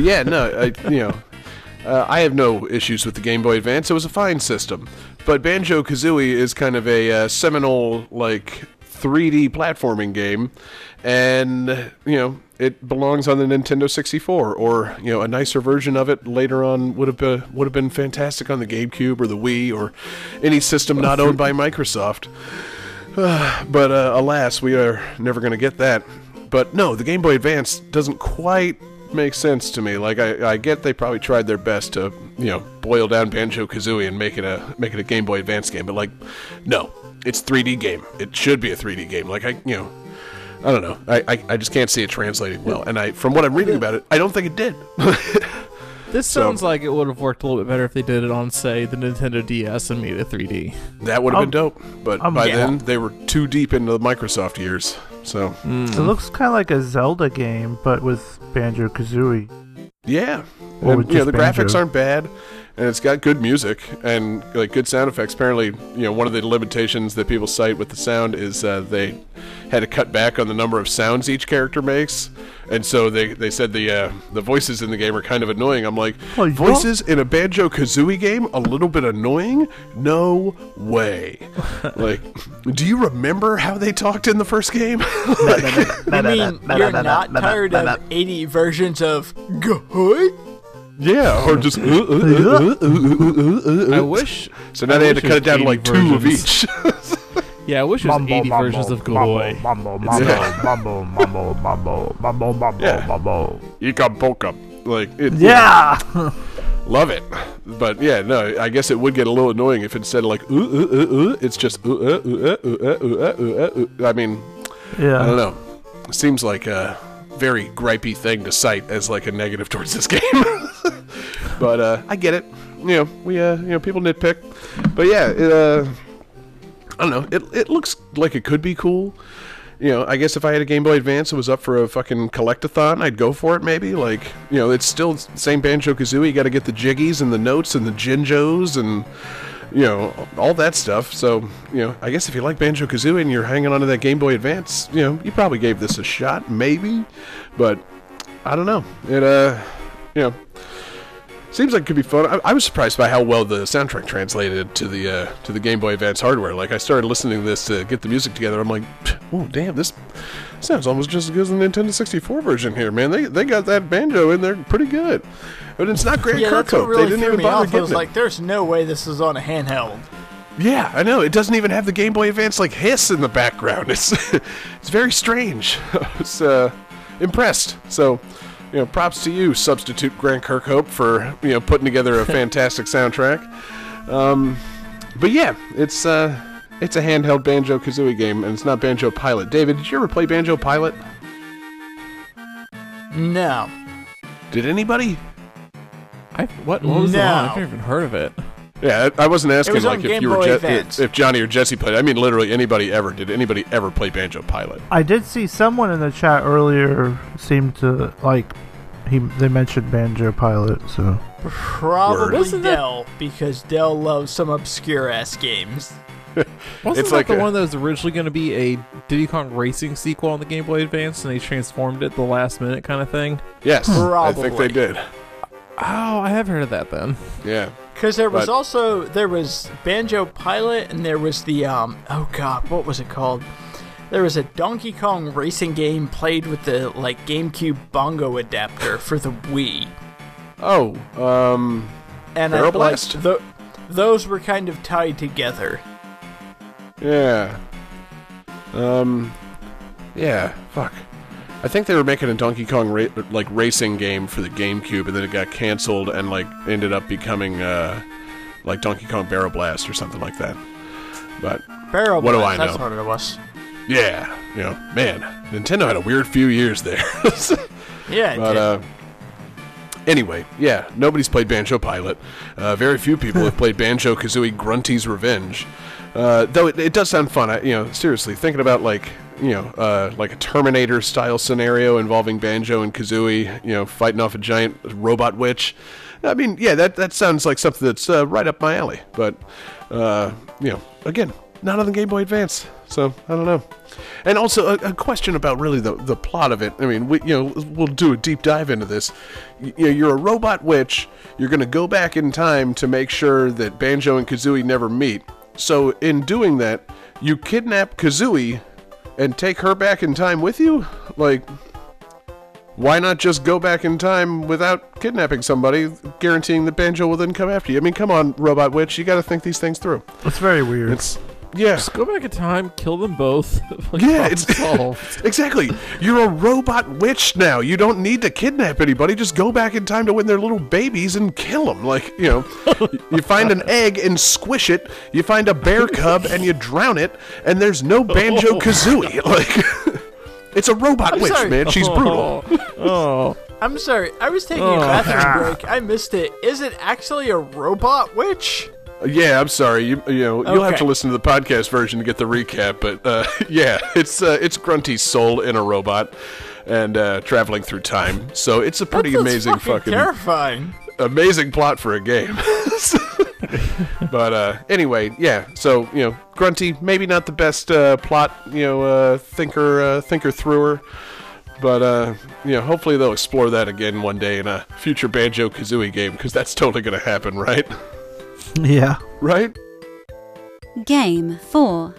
yeah, no, I have no issues with the Game Boy Advance. It was a fine system. But Banjo-Kazooie is kind of a seminal, like, 3D platforming game, and, you know, it belongs on the Nintendo 64, or, you know, a nicer version of it later on would have been fantastic on the GameCube or the Wii or any system not owned by Microsoft. But, alas, we are never going to get that. But, no, the Game Boy Advance doesn't quite makes sense to me. Like, I get they probably tried their best to, you know, boil down Banjo-Kazooie and make it a Game Boy Advance game, but, like, no, it's 3D game. It should be a 3D game. Like, I don't know. I just can't see it translating well, and from what I'm reading about it, I don't think it did. This sounds like it would have worked a little bit better if they did it on, say, the Nintendo DS and made it 3D. That would have been dope, but by then, they were too deep into the Microsoft years, so... Mm. It looks kind of like a Zelda game, but with Banjo-Kazooie. Yeah. And, you know, the graphics aren't bad, and it's got good music, and, like, good sound effects. Apparently, you know, one of the limitations that people cite with the sound is they had to cut back on the number of sounds each character makes. And so they said the voices in the game are kind of annoying. I'm like, voices in a Banjo-Kazooie game? A little bit annoying? No way. Like, do you remember how they talked in the first game? Like, you mean you're not tired of 80 versions of G-hoy? Yeah, or just... I wish... So now they had to cut it down to like 2 of each. Yeah, I wish it was 80 versions of Goy. Like, yeah! Love it. But yeah, no, I guess it would get a little annoying if instead of like, it's just, I mean, yeah. I don't know. It seems like a very gripey thing to cite as like a negative towards this game. But I get it. You know, people nitpick. But yeah, I don't know. It looks like it could be cool. You know, I guess if I had a Game Boy Advance and was up for a fucking collect-a-thon, I'd go for it, maybe. Like, you know, it's still the same Banjo-Kazooie. You got to get the jiggies and the notes and the jinjos and, you know, all that stuff. So, you know, I guess if you like Banjo-Kazooie and you're hanging on to that Game Boy Advance, you know, you probably gave this a shot, maybe. But, I don't know. It, you know... Seems like it could be fun. I was surprised by how well the soundtrack translated to the Game Boy Advance hardware. Like, I started listening to this to get the music together. I'm like, oh damn, this sounds almost just as good as the Nintendo 64 version here, man. They got that banjo in there pretty good, but it's not great. Yeah, that's what really threw me off. I was like, there's no way this is on a handheld. Yeah, I know. It doesn't even have the Game Boy Advance, like, hiss in the background. It's very strange. I was impressed. So, you know, props to you, substitute Grant Kirkhope, for, you know, putting together a fantastic soundtrack. But yeah, it's a handheld Banjo-Kazooie game, and it's not Banjo Pilot. David, did you ever play Banjo Pilot? No. Did anybody? What was the one? I've never even heard of it. Yeah, I wasn't asking like if you were if Johnny or Jesse played. I mean, literally anybody ever. Did anybody ever play Banjo Pilot? I did see someone in the chat earlier seemed to like they mentioned Banjo Pilot, so probably Dell, because Dell loves some obscure ass games. Wasn't it's that like the one that was originally going to be a Diddy Kong Racing sequel on the Game Boy Advance, and they transformed it at the last minute kind of thing? Yes, probably. I think they did. Oh, I have heard of that then. Yeah. Because there was also, there was Banjo Pilot, and there was the, oh god, what was it called? There was a Donkey Kong racing game played with the, like, GameCube bongo adapter for the Wii. Oh, and Barrel Blast? Like, those were kind of tied together. Yeah. Yeah, fuck. I think they were making a Donkey Kong racing game for the GameCube, and then it got canceled and like ended up becoming like Donkey Kong Barrel Blast or something like that. But Barrel Blast, what do I know? That's what it was. Yeah, you know, man, Nintendo had a weird few years there. Yeah, it but, did. Anyway, yeah, nobody's played Banjo Pilot. Very few people have played Banjo-Kazooie: Grunty's Revenge. Though it does sound fun. I, you know, seriously, thinking about like, you know, like a Terminator style scenario involving Banjo and Kazooie, you know, fighting off a giant robot witch. I mean, yeah, that sounds like something that's right up my alley. But, you know, again, not on the Game Boy Advance, so I don't know. And also a question about really the plot of it. I mean, we, you know, we'll do a deep dive into this. You know, you're a robot witch. You're going to go back in time to make sure that Banjo and Kazooie never meet. So in doing that, you kidnap Kazooie and take her back in time with you? Like, why not just go back in time without kidnapping somebody, guaranteeing that Banjo will then come after you? I mean, come on, Robot Witch, you gotta think these things through. It's very weird. It's, yeah. Just go back in time, kill them both. Like, yeah, it's solved. Exactly. You're a robot witch now. You don't need to kidnap anybody. Just go back in time to when they're little babies and kill them. Like, you know, you find an egg and squish it. You find a bear cub and you drown it. And there's no Banjo-Kazooie. Like, it's a robot witch, sorry, man. She's brutal. Oh. I'm sorry. I was taking a bathroom break. I missed it. Is it actually a robot witch? Yeah, I'm sorry. You know, you'll have to listen to the podcast version to get the recap. But yeah, it's Grunty's soul in a robot and traveling through time. So it's a pretty amazing, fucking terrifying, amazing plot for a game. But anyway, yeah. So, you know, Grunty, maybe not the best plot, you know, thinker through-er. But, you know, hopefully they'll explore that again one day in a future Banjo-Kazooie game, because that's totally going to happen, right? Yeah. Right? Game 4.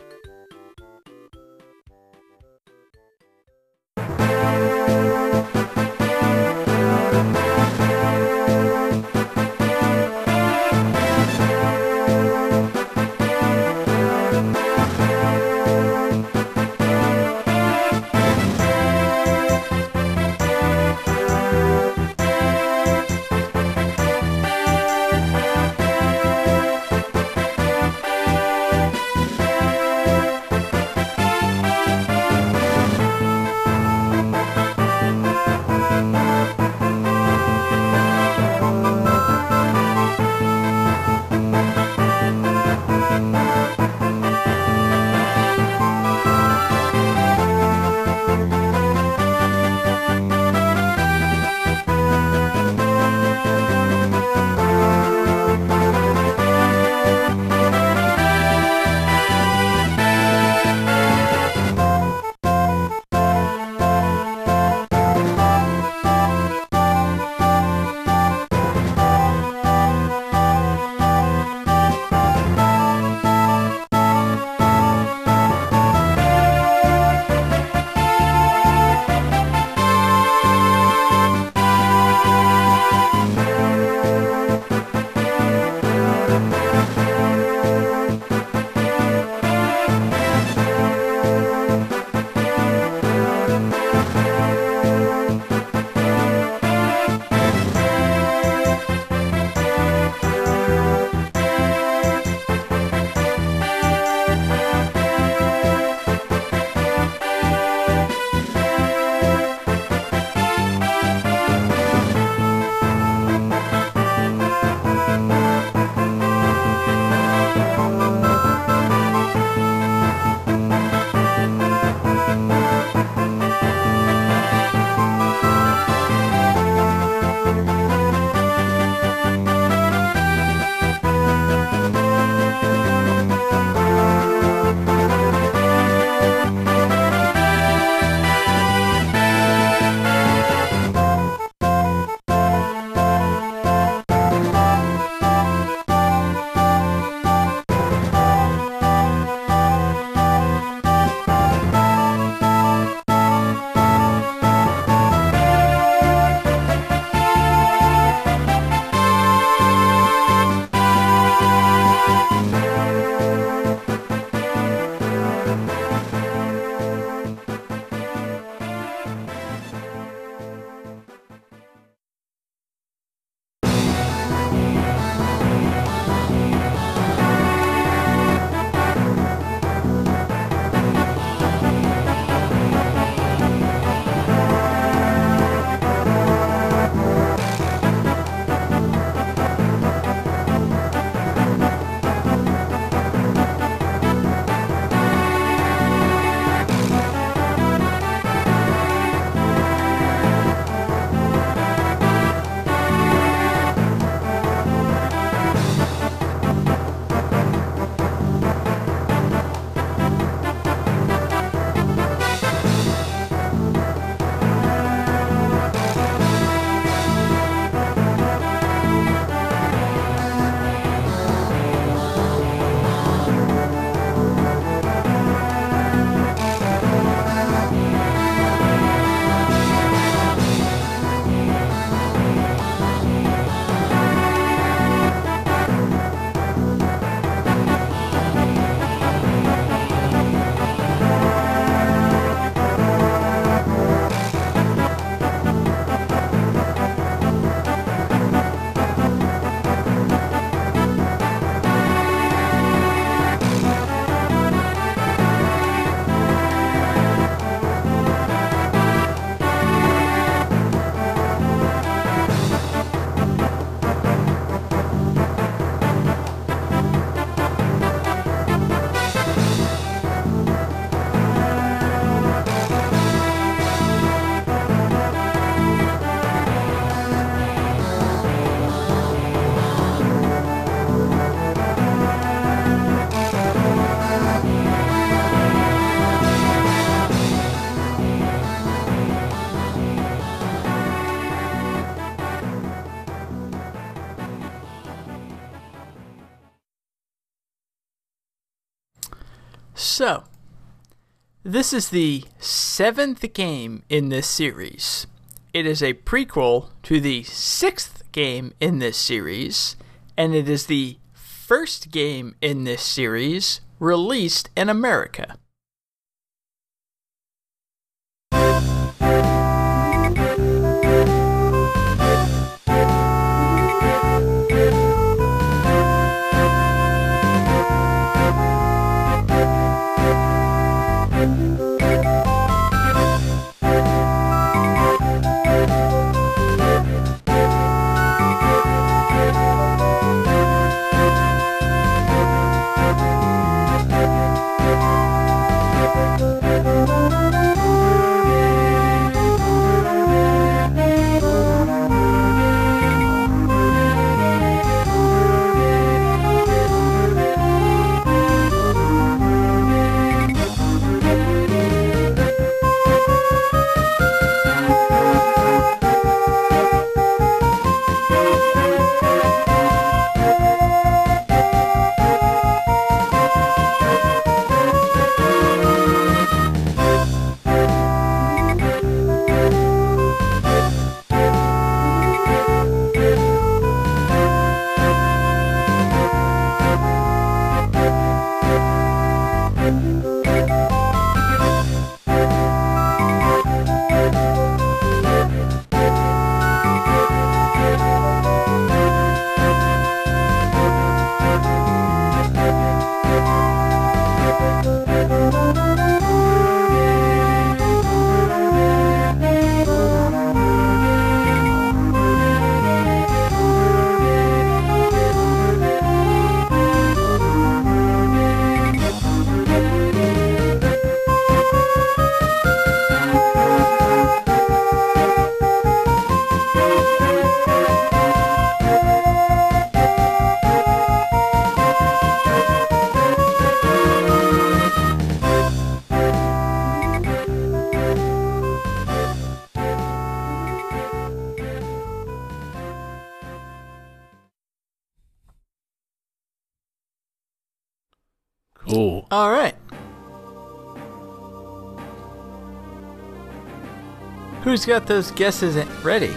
So, this is the 7th game in this series. It is a prequel to the 6th game in this series, and it is the first game in this series released in America. Cool. All right. Who's got those guesses ready?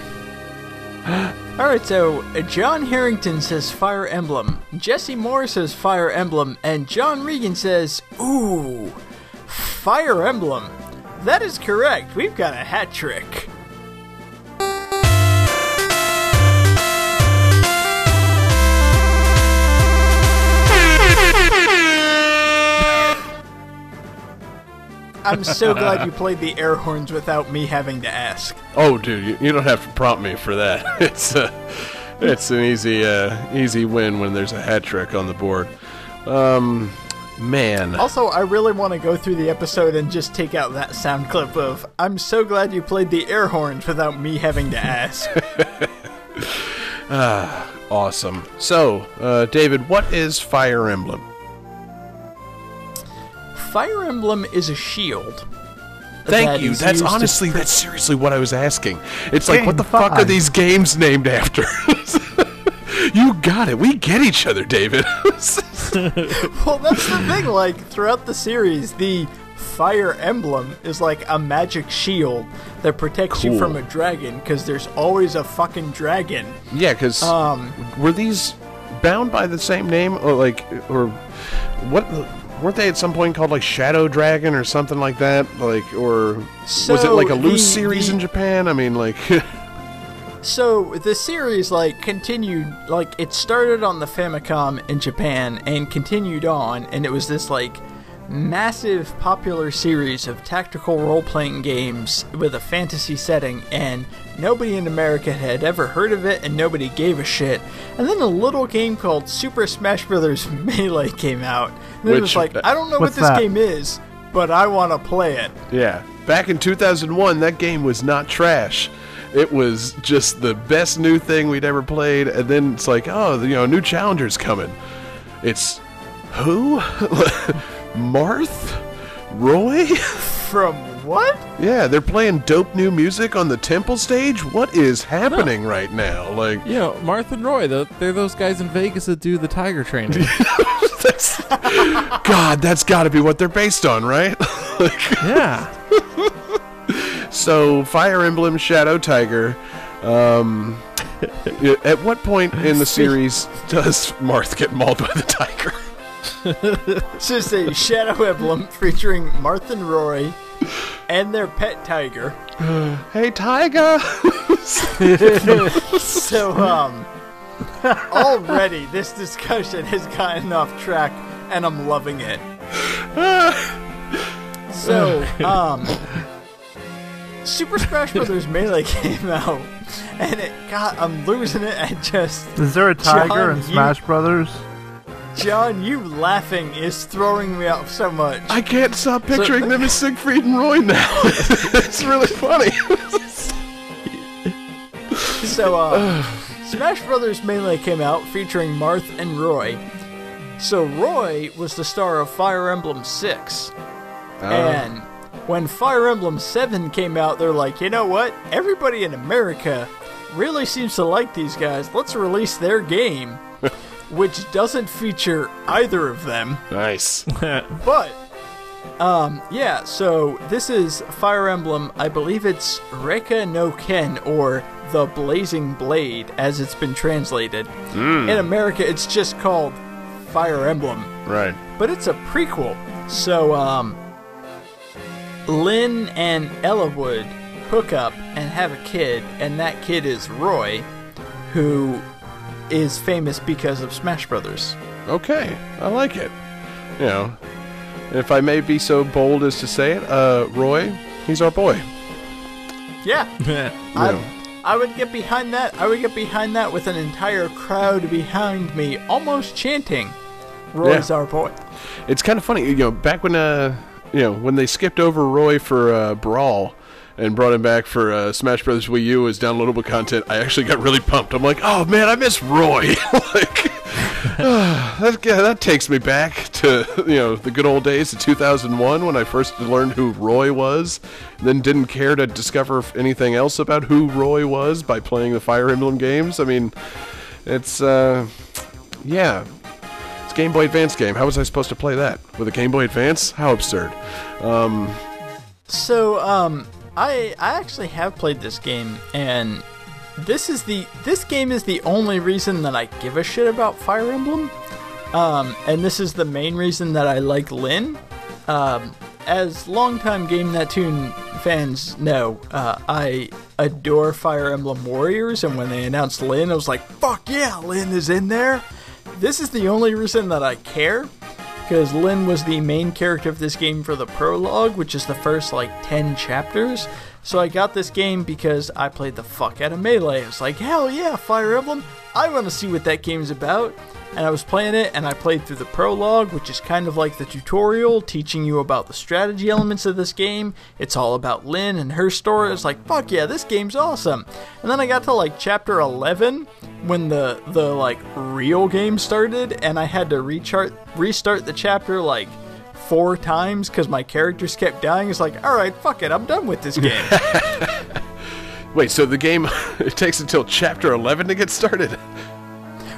All right, so John Harrington says Fire Emblem. Jesse Moore says Fire Emblem. And John Regan says, ooh, Fire Emblem. That is correct. We've got a hat trick. I'm so glad you played the air horns without me having to ask. Oh, dude, you don't have to prompt me for that. It's an easy win when there's a hat trick on the board. Man. Also, I really want to go through the episode and just take out that sound clip of, I'm so glad you played the air horns without me having to ask. Awesome. So, David, what is Fire Emblem? Fire Emblem is a shield. Thank you. That's honestly, that's seriously what I was asking. It's like, what the fuck are these games named after? You got it. We get each other, David. Well, that's the thing. Like, throughout the series, the Fire Emblem is like a magic shield that protects you from a dragon, because there's always a fucking dragon. Yeah, because were these bound by the same name? Or, like, or what... Weren't they at some point called, like, Shadow Dragon or something like that? Like, or so was it, like, a loose series in Japan? I mean, like... So, the series, like, continued... Like, it started on the Famicom in Japan and continued on, and it was this, like, massive popular series of tactical role-playing games with a fantasy setting, and nobody in America had ever heard of it, and nobody gave a shit. And then a little game called Super Smash Brothers Melee came out. It was like, I don't know what this game is, but I want to play it. Yeah. Back in 2001, that game was not trash. It was just the best new thing we'd ever played. And then it's like, oh, you know, a new challenger's coming. It's... Who? Marth? Roy? From what? Yeah, they're playing dope new music on the temple stage? What is happening right now? Like, you know, Marth and Roy, they're those guys in Vegas that do the tiger training. That's, God, that's got to be what they're based on, right? Like, yeah. So, Fire Emblem Shadow Tiger. At what point in the series does Marth get mauled by the tiger? It's just a Shadow Emblem featuring Marth and Roy and their pet tiger. Hey, tiger! So, already this discussion has gotten off track, and I'm loving it. So, Super Smash Brothers Melee came out, and it got, I'm losing it at just... Is there a tiger in Smash Brothers? John, you laughing is throwing me off so much. I can't stop picturing them as Siegfried and Roy now. It's really funny. So, Smash Brothers Melee came out featuring Marth and Roy. So Roy was the star of Fire Emblem 6. And when Fire Emblem 7 came out, they're like, you know what? Everybody in America really seems to like these guys. Let's release their game. Which doesn't feature either of them. Nice. But, yeah, so this is Fire Emblem, I believe it's Reika no Ken, or The Blazing Blade, as it's been translated. Mm. In America, it's just called Fire Emblem. Right. But it's a prequel. So, Lyn and Ellawood hook up and have a kid, and that kid is Roy, who... is famous because of Smash Brothers. Okay, I like it. You know, if I may be so bold as to say it, Roy, he's our boy. Yeah. I would get behind that. I would get behind that with an entire crowd behind me, almost chanting, Roy's our boy. It's kind of funny, you know, back when, you know, when they skipped over Roy for Brawl, and brought him back for Smash Brothers Wii U as downloadable content, I actually got really pumped. I'm like, oh man, I miss Roy. Like, that takes me back to, you know, the good old days of 2001 when I first learned who Roy was, then didn't care to discover anything else about who Roy was by playing the Fire Emblem games. I mean, it's, yeah, it's a Game Boy Advance game. How was I supposed to play that? With a Game Boy Advance? How absurd. So, I actually have played this game, and this game is the only reason that I give a shit about Fire Emblem, and this is the main reason that I like Lyn. As longtime Game That Tune fans know, I adore Fire Emblem Warriors, and when they announced Lyn, I was like, fuck yeah, Lyn is in there. This is the only reason that I care, because Lyn was the main character of this game for the prologue, which is the first, like, 10 chapters. So I got this game because I played the fuck out of Melee. I was like, hell yeah, Fire Emblem, I want to see what that game's about. And I was playing it, and I played through the prologue, which is kind of like the tutorial, teaching you about the strategy elements of this game. It's all about Lyn and her story. It's like, fuck yeah, this game's awesome. And then I got to, like, chapter 11, when the like, real game started, and I had to restart the chapter, like, 4 times, because my characters kept dying. It's like, alright, fuck it, I'm done with this game. Wait, so the game, it takes until chapter 11 to get started?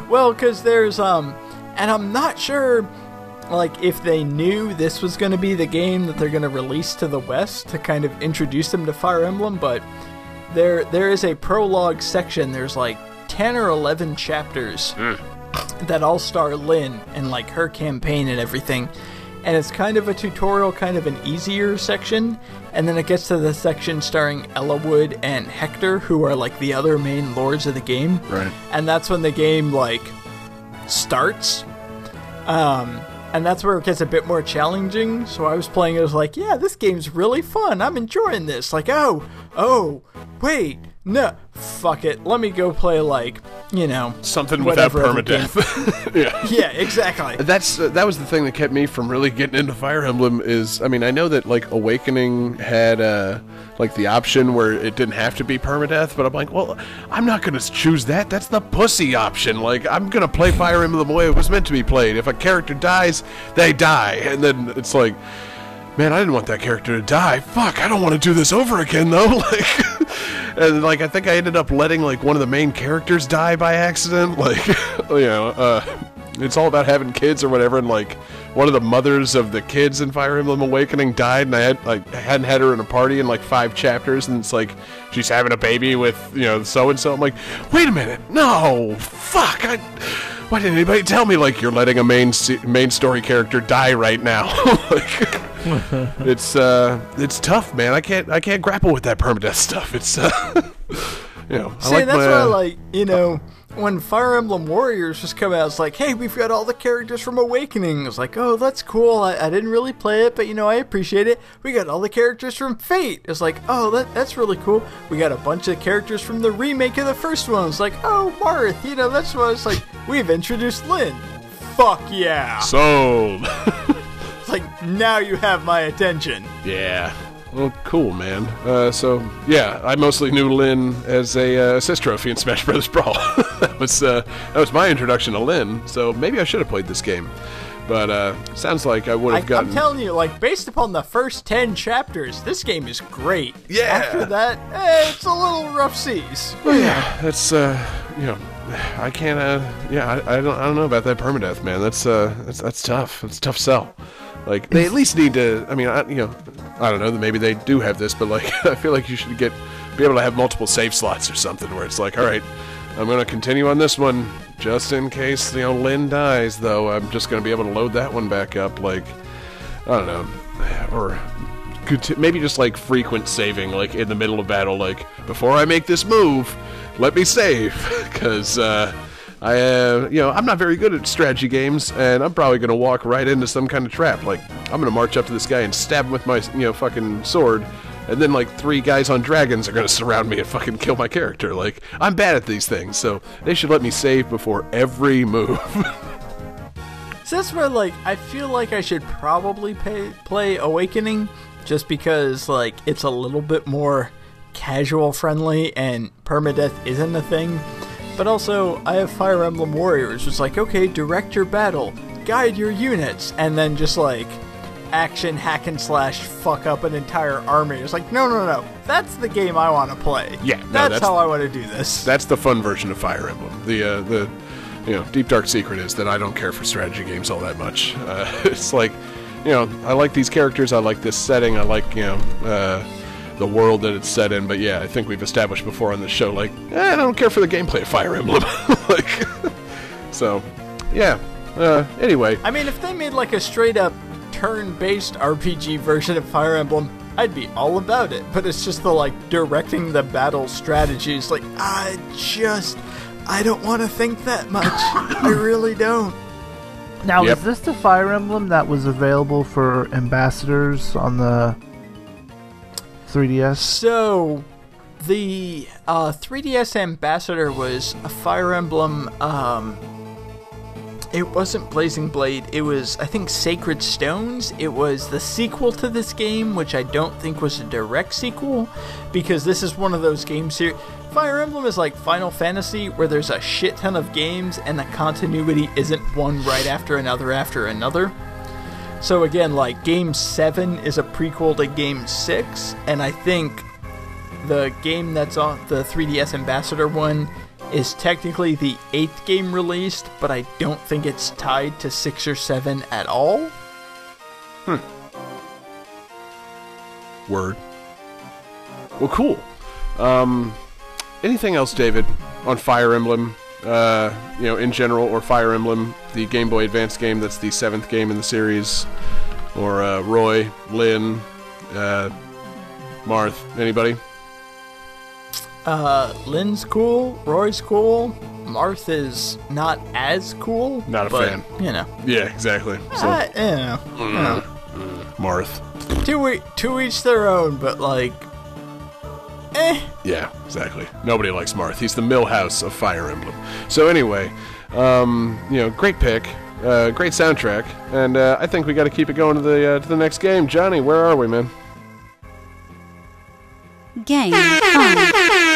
Well, because there's, and I'm not sure, like, if they knew this was going to be the game that they're going to release to the West to kind of introduce them to Fire Emblem, but there is a prologue section. There's, like, 10 or 11 chapters that all star Lyn and, like, her campaign and everything, and it's kind of a tutorial, kind of an easier section, and then it gets to the section starring Ellawood and Hector, who are, like, the other main lords of the game. Right. And that's when the game, like, starts. And that's where it gets a bit more challenging. So I was playing it, I was like, yeah, this game's really fun. I'm enjoying this. Like, oh, wait, no, fuck it. Let me go play, like, you know, something without permadeath. Yeah, exactly. That was the thing that kept me from really getting into Fire Emblem. Is, I mean, I know that, like, Awakening had like the option where it didn't have to be permadeath, but I'm like, well, I'm not gonna choose that. That's the pussy option. Like, I'm gonna play Fire Emblem the way it was meant to be played. If a character dies, they die, and then it's like, man, I didn't want that character to die. Fuck, I don't want to do this over again though. Like. And, like, I think I ended up letting, like, one of the main characters die by accident. Like, you know, it's all about having kids or whatever, and like one of the mothers of the kids in Fire Emblem Awakening died, and I hadn't had her in a party in like 5 chapters, and it's like she's having a baby with, you know, so and so. I'm like, wait a minute, no, fuck, why didn't anybody tell me? Like, you're letting a main story character die right now. Like, it's tough, man. I can't grapple with that permadeath stuff. It's you know, see, that's why, like, you know, when Fire Emblem Warriors just come out, it's like, hey, we've got all the characters from Awakening. It's like, oh, that's cool. I didn't really play it, but, you know, I appreciate it. We got all the characters from Fate. It's like, oh, that's really cool. We got a bunch of characters from the remake of the first one. It's like, oh, Marth, you know, that's why it's like, we've introduced Lyn. Fuck yeah. Sold. It's like, now you have my attention. Yeah. Well, cool, man. So, yeah, I mostly knew Lyn as a assist trophy in Smash Brothers Brawl. that was my introduction to Lyn, so maybe I should have played this game. But sounds like I would have gotten... I'm telling you, like, based upon the first 10 chapters, this game is great. Yeah! After that, it's a little rough seas. Well, yeah, that's, you know... I can't, yeah, I don't know about that permadeath, man. That's tough. It's a tough sell. Like, they at least need to, I mean, you know, I don't know, maybe they do have this, but, like, I feel like you should be able to have multiple save slots or something where it's like, all right, I'm going to continue on this one just in case, you know, Lyn dies, though. I'm just going to be able to load that one back up, like, I don't know, or... maybe just, like, frequent saving, like, in the middle of battle, like, before I make this move, let me save, because, you know, I'm not very good at strategy games, and I'm probably going to walk right into some kind of trap. Like, I'm going to march up to this guy and stab him with my, you know, fucking sword, and then, like, 3 guys on dragons are going to surround me and fucking kill my character. Like, I'm bad at these things, so they should let me save before every move. So that's where, like, I feel like I should probably play Awakening, just because, like, it's a little bit more casual friendly and permadeath isn't a thing. But also, I have Fire Emblem Warriors. It's like, okay, direct your battle, guide your units, and then just, like, action hack and slash fuck up an entire army. It's like, no, that's the game I want to play. Yeah, no, that's how I want to do this. That's the fun version of Fire Emblem. The you know, deep dark secret is that I don't care for strategy games all that much. It's like, you know, I like these characters, I like this setting, I like, you know, the world that it's set in, but yeah, I think we've established before on the show, like, I don't care for the gameplay of Fire Emblem. Like, so, yeah. Anyway. I mean, if they made, like, a straight-up turn-based RPG version of Fire Emblem, I'd be all about it, but it's just the, like, directing the battle strategies, like, I don't want to think that much. I really don't. Now, yep. Is this the Fire Emblem that was available for ambassadors on the 3DS? So, the 3DS ambassador was a Fire Emblem, it wasn't Blazing Blade, it was, I think, Sacred Stones. It was the sequel to this game, which I don't think was a direct sequel, because this is one of those game series... Fire Emblem is like Final Fantasy, where there's a shit ton of games and the continuity isn't one right after another. So again, like, Game 7 is a prequel to Game 6, and I think the game that's on the 3DS Ambassador one is technically the 8th game released, but I don't think it's tied to 6 or 7 at all. Word. Well, cool. Anything else, David, on Fire Emblem, you know, in general, or Fire Emblem, the Game Boy Advance game that's the 7th game in the series, or Roy, Lyn, Marth, anybody? Lyn's cool, Roy's cool, Marth is not as cool. Not a fan. You know. Yeah, exactly. So. You know. Marth. To each their own, but, like... Eh. Yeah, exactly. Nobody likes Marth. He's the Millhouse of Fire Emblem. So anyway, you know, great pick, great soundtrack, and I think we got to keep it going to the next game. Johnny, where are we, man? Game on.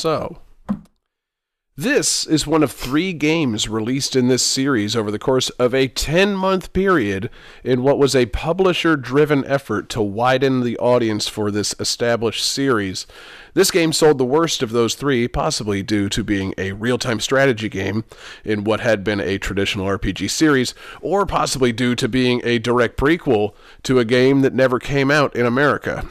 so. This is one of 3 games released in this series over the course of a 10-month period in what was a publisher-driven effort to widen the audience for this established series. This game sold the worst of those 3, possibly due to being a real-time strategy game in what had been a traditional RPG series, or possibly due to being a direct prequel to a game that never came out in America.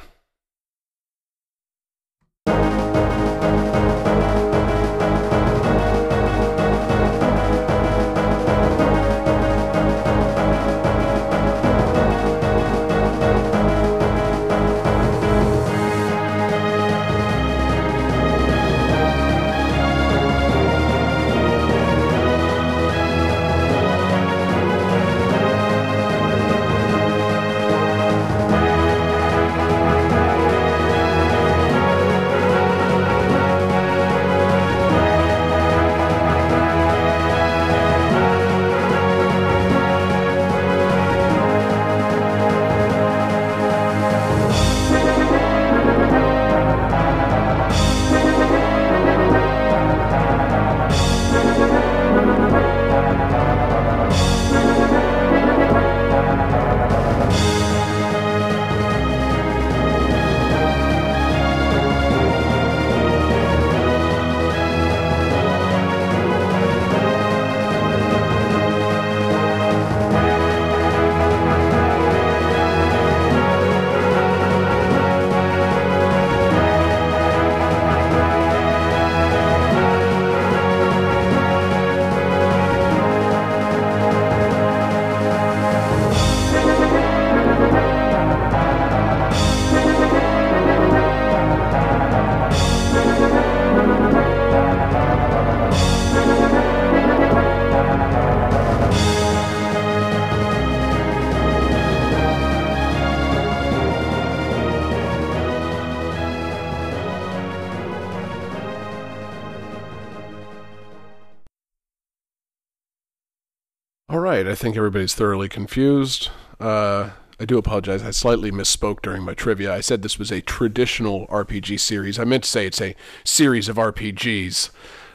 I think everybody's thoroughly confused. I do apologize. I slightly misspoke during my trivia. I said this was a traditional RPG series. I meant to say it's a series of RPGs,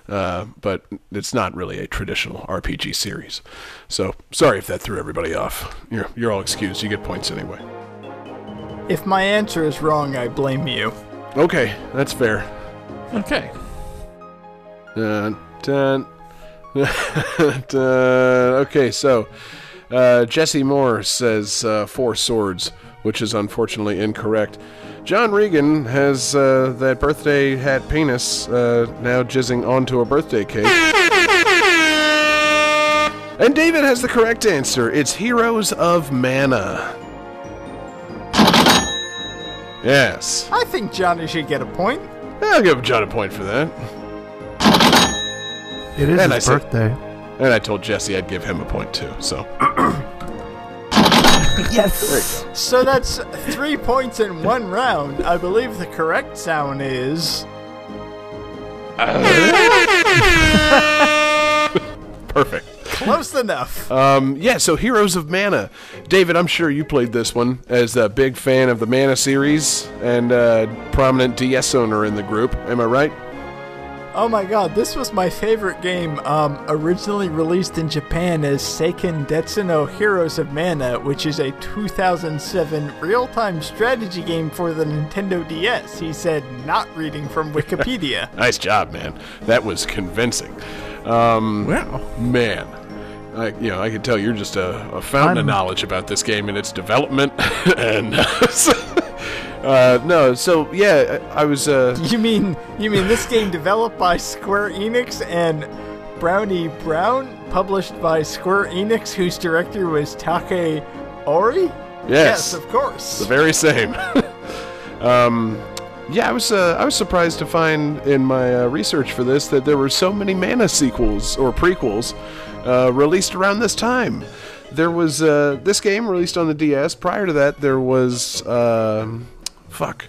but it's not really a traditional RPG series. So sorry if that threw everybody off. You're all excused. You get points anyway. If my answer is wrong, I blame you. Okay, that's fair. Okay. Dun. Okay, so Jesse Moore says 4 swords, which is unfortunately incorrect. John Regan has that birthday hat penis now jizzing onto a birthday cake. And David has the correct answer. It's Heroes of Mana. Yes. I think Johnny should get a point. I'll give John a point for that. It is his birthday. And I told Jesse I'd give him a point too, so. Yes! So that's 3 points in one round. I believe the correct sound is... Perfect. Close enough. Yeah, so Heroes of Mana. David, I'm sure you played this one as a big fan of the Mana series and a prominent DS owner in the group. Am I right? Oh my god, this was my favorite game, originally released in Japan as Seiken Detsuno Heroes of Mana, which is a 2007 real-time strategy game for the Nintendo DS, he said, not reading from Wikipedia. Nice job, man. That was convincing. Wow. Man. I can tell you're just a fountain of knowledge about this game and its development, and... no, so, yeah, I was, You mean this game developed by Square Enix and Brownie Brown, published by Square Enix, whose director was Take Ori? Yes. Yes, of course. The very same. Yeah, I was surprised to find in my research for this that there were so many Mana sequels, or prequels, released around this time. There was, this game released on the DS. Prior to that, there was, fuck.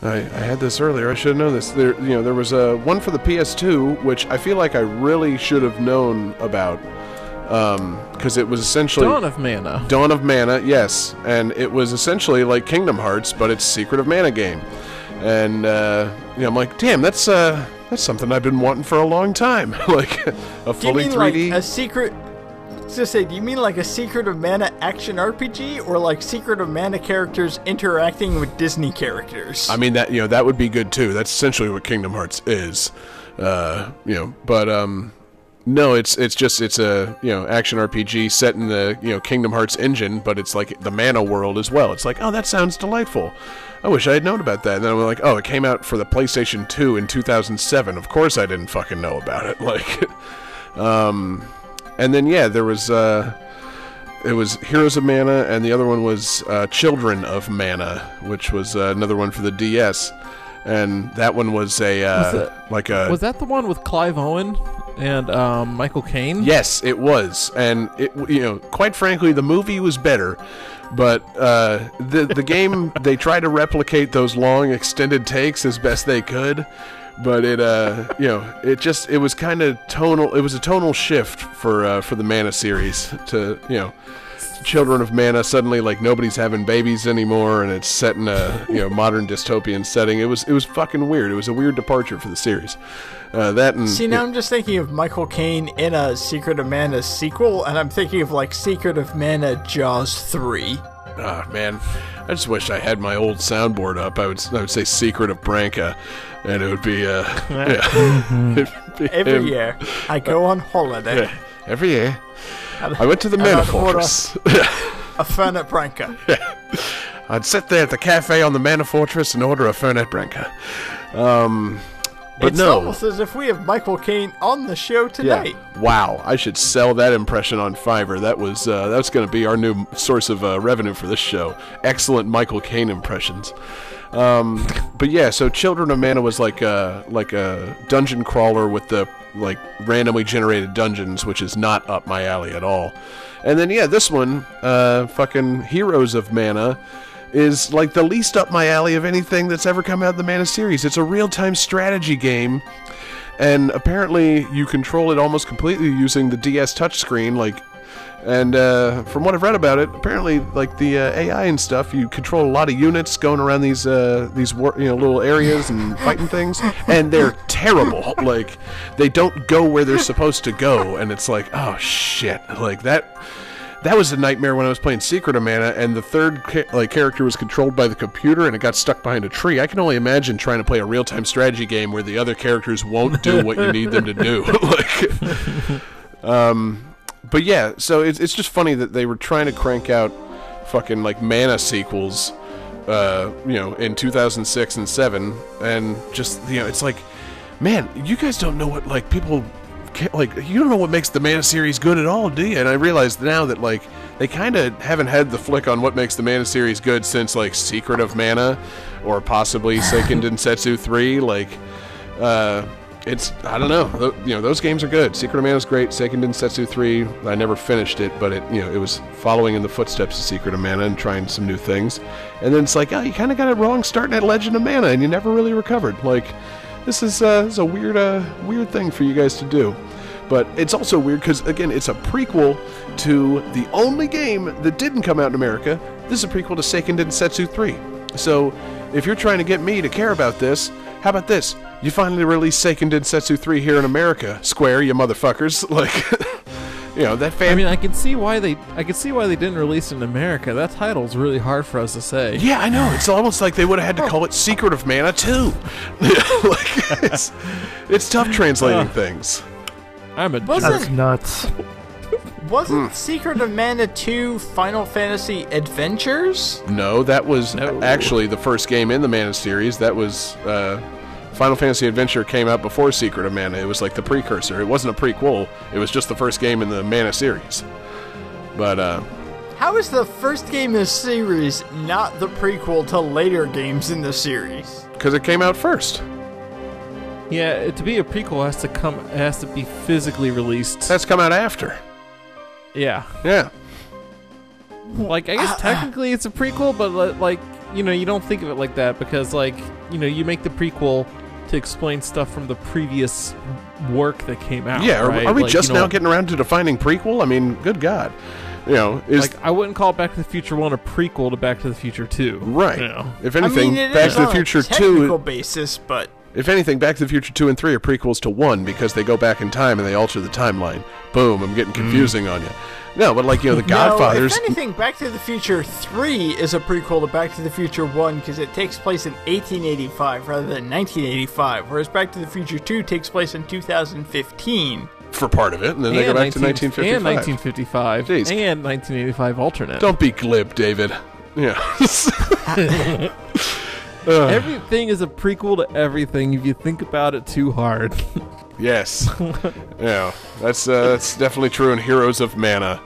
I had this earlier. I should have known this. There was one for the PS2, which I feel like I really should have known about, because it was essentially Dawn of Mana. Dawn of Mana, yes, and it was essentially like Kingdom Hearts, but it's Secret of Mana game. And I'm like, damn, that's That's something I've been wanting for a long time. Like a fully 3D. Like a secret. So say, do you mean like a Secret of Mana action RPG, or like Secret of Mana characters interacting with Disney characters? I mean, that, you know, that would be good too. That's essentially what Kingdom Hearts is, you know. But no, it's just a you know, action RPG set in the, you know, Kingdom Hearts engine, but it's like the Mana world as well. It's like, oh, that sounds delightful. I wish I had known about that. And then I was like, oh, it came out for the PlayStation 2 in 2007. Of course I didn't fucking know about it. Like, and then, yeah, there was, it was Heroes of Mana, and the other one was Children of Mana, which was another one for the DS, and that one was a, Was that the one with Clive Owen and Michael Caine? Yes, it was, and, it, you know, quite frankly, the movie was better, but the game, they tried to replicate those long, extended takes as best they could. But it, you know, it just, it was kind of tonal, it was a tonal shift for the Mana series to, you know, Children of Mana, suddenly, like, nobody's having babies anymore, and it's set in a, you know, modern dystopian setting. It was fucking weird. It was a weird departure for the series. That and... See, now I'm just thinking of Michael Caine in a Secret of Mana sequel, and I'm thinking of, like, Secret of Mana Jaws 3. Ah, man, I just wish I had my old soundboard up. I would say Secret of Branca, and it would be, every year, I go on holiday. Yeah, every year, I went to the Mana Fortress. A Fernet Branca. Yeah. I'd sit there at the cafe on the Mana Fortress and order a Fernet Branca. But it's almost as if we have Michael Caine on the show tonight. Yeah. Wow, I should sell that impression on Fiverr. That was going to be our new source of revenue for this show. Excellent Michael Caine impressions. But yeah, so Children of Mana was like a dungeon crawler with the, like, randomly generated dungeons, which is not up my alley at all. And then, yeah, this one, fucking Heroes of Mana, is like the least up my alley of anything that's ever come out of the Mana series. It's a real-time strategy game, and apparently you control it almost completely using the DS touchscreen, like, and from what I've read about it, apparently, like, the AI and stuff, you control a lot of units going around these you know, little areas and fighting things, and they're terrible. Like, they don't go where they're supposed to go, and it's like, oh, shit. Like, That was a nightmare when I was playing Secret of Mana, and the third character was controlled by the computer, and it got stuck behind a tree. I can only imagine trying to play a real-time strategy game where the other characters won't do what you need them to do. Like, but yeah, so it's just funny that they were trying to crank out fucking, like, Mana sequels, you know, in 2006 and 2007, and just, you know, it's like, man, you guys don't know what, like, people... Like, you don't know what makes the Mana series good at all, do you? And I realized now that, like, they kind of haven't had the flick on what makes the Mana series good since, like, Secret of Mana, or possibly Seiken Densetsu 3. Like, it's, I don't know. You know, those games are good. Secret of Mana's great. Seiken Densetsu 3, I never finished it, but it, you know, it was following in the footsteps of Secret of Mana and trying some new things. And then it's like, oh, you kind of got it wrong starting at Legend of Mana, and you never really recovered. Like, this is a weird thing for you guys to do. But it's also weird because, again, it's a prequel to the only game that didn't come out in America. This is a prequel to Seiken Densetsu 3. So if you're trying to get me to care about this, how about this? You finally release Seiken Densetsu 3 here in America, Square, you motherfuckers. Like, you know, that fan... I mean, I can see why they didn't release it in America. That title's really hard for us to say. Yeah, I know. It's almost like they would have had to call it Secret of Mana 2. Like, it's tough translating things. I'm a jerk. That's nuts. Wasn't Secret of Mana 2 Final Fantasy Adventures? No, that was actually the first game in the Mana series. That was... Final Fantasy Adventure came out before Secret of Mana. It was like the precursor. It wasn't a prequel. It was just the first game in the Mana series. But, how is the first game in the series not the prequel to later games in the series? Because it came out first. Yeah, to be a prequel has to be physically released. That's come out after. Yeah. Yeah. Like, I guess technically it's a prequel, but, like, you know, you don't think of it like that because, like, you know, you make the prequel to explain stuff from the previous work that came out. Yeah, right? Are we like, just, you know, now getting around to defining prequel? I mean, good God. You know, like, I wouldn't call Back to the Future 1 a prequel to Back to the Future 2. Right. You know? If anything, Back to the Future 2... on a technical basis, but... If anything, Back to the Future 2 and 3 are prequels to 1 because they go back in time and they alter the timeline. Boom, I'm getting confusing on you. No, but like, you know, The Godfathers... No, if anything, Back to the Future 3 is a prequel to Back to the Future 1 because it takes place in 1885 rather than 1985, whereas Back to the Future 2 takes place in 2015. For part of it, and then they go back to 1955. And 1955. Jeez. And 1985 alternate. Don't be glib, David. Yeah. Everything is a prequel to everything if you think about it too hard. Yes. Yeah, that's definitely true in Heroes of Mana.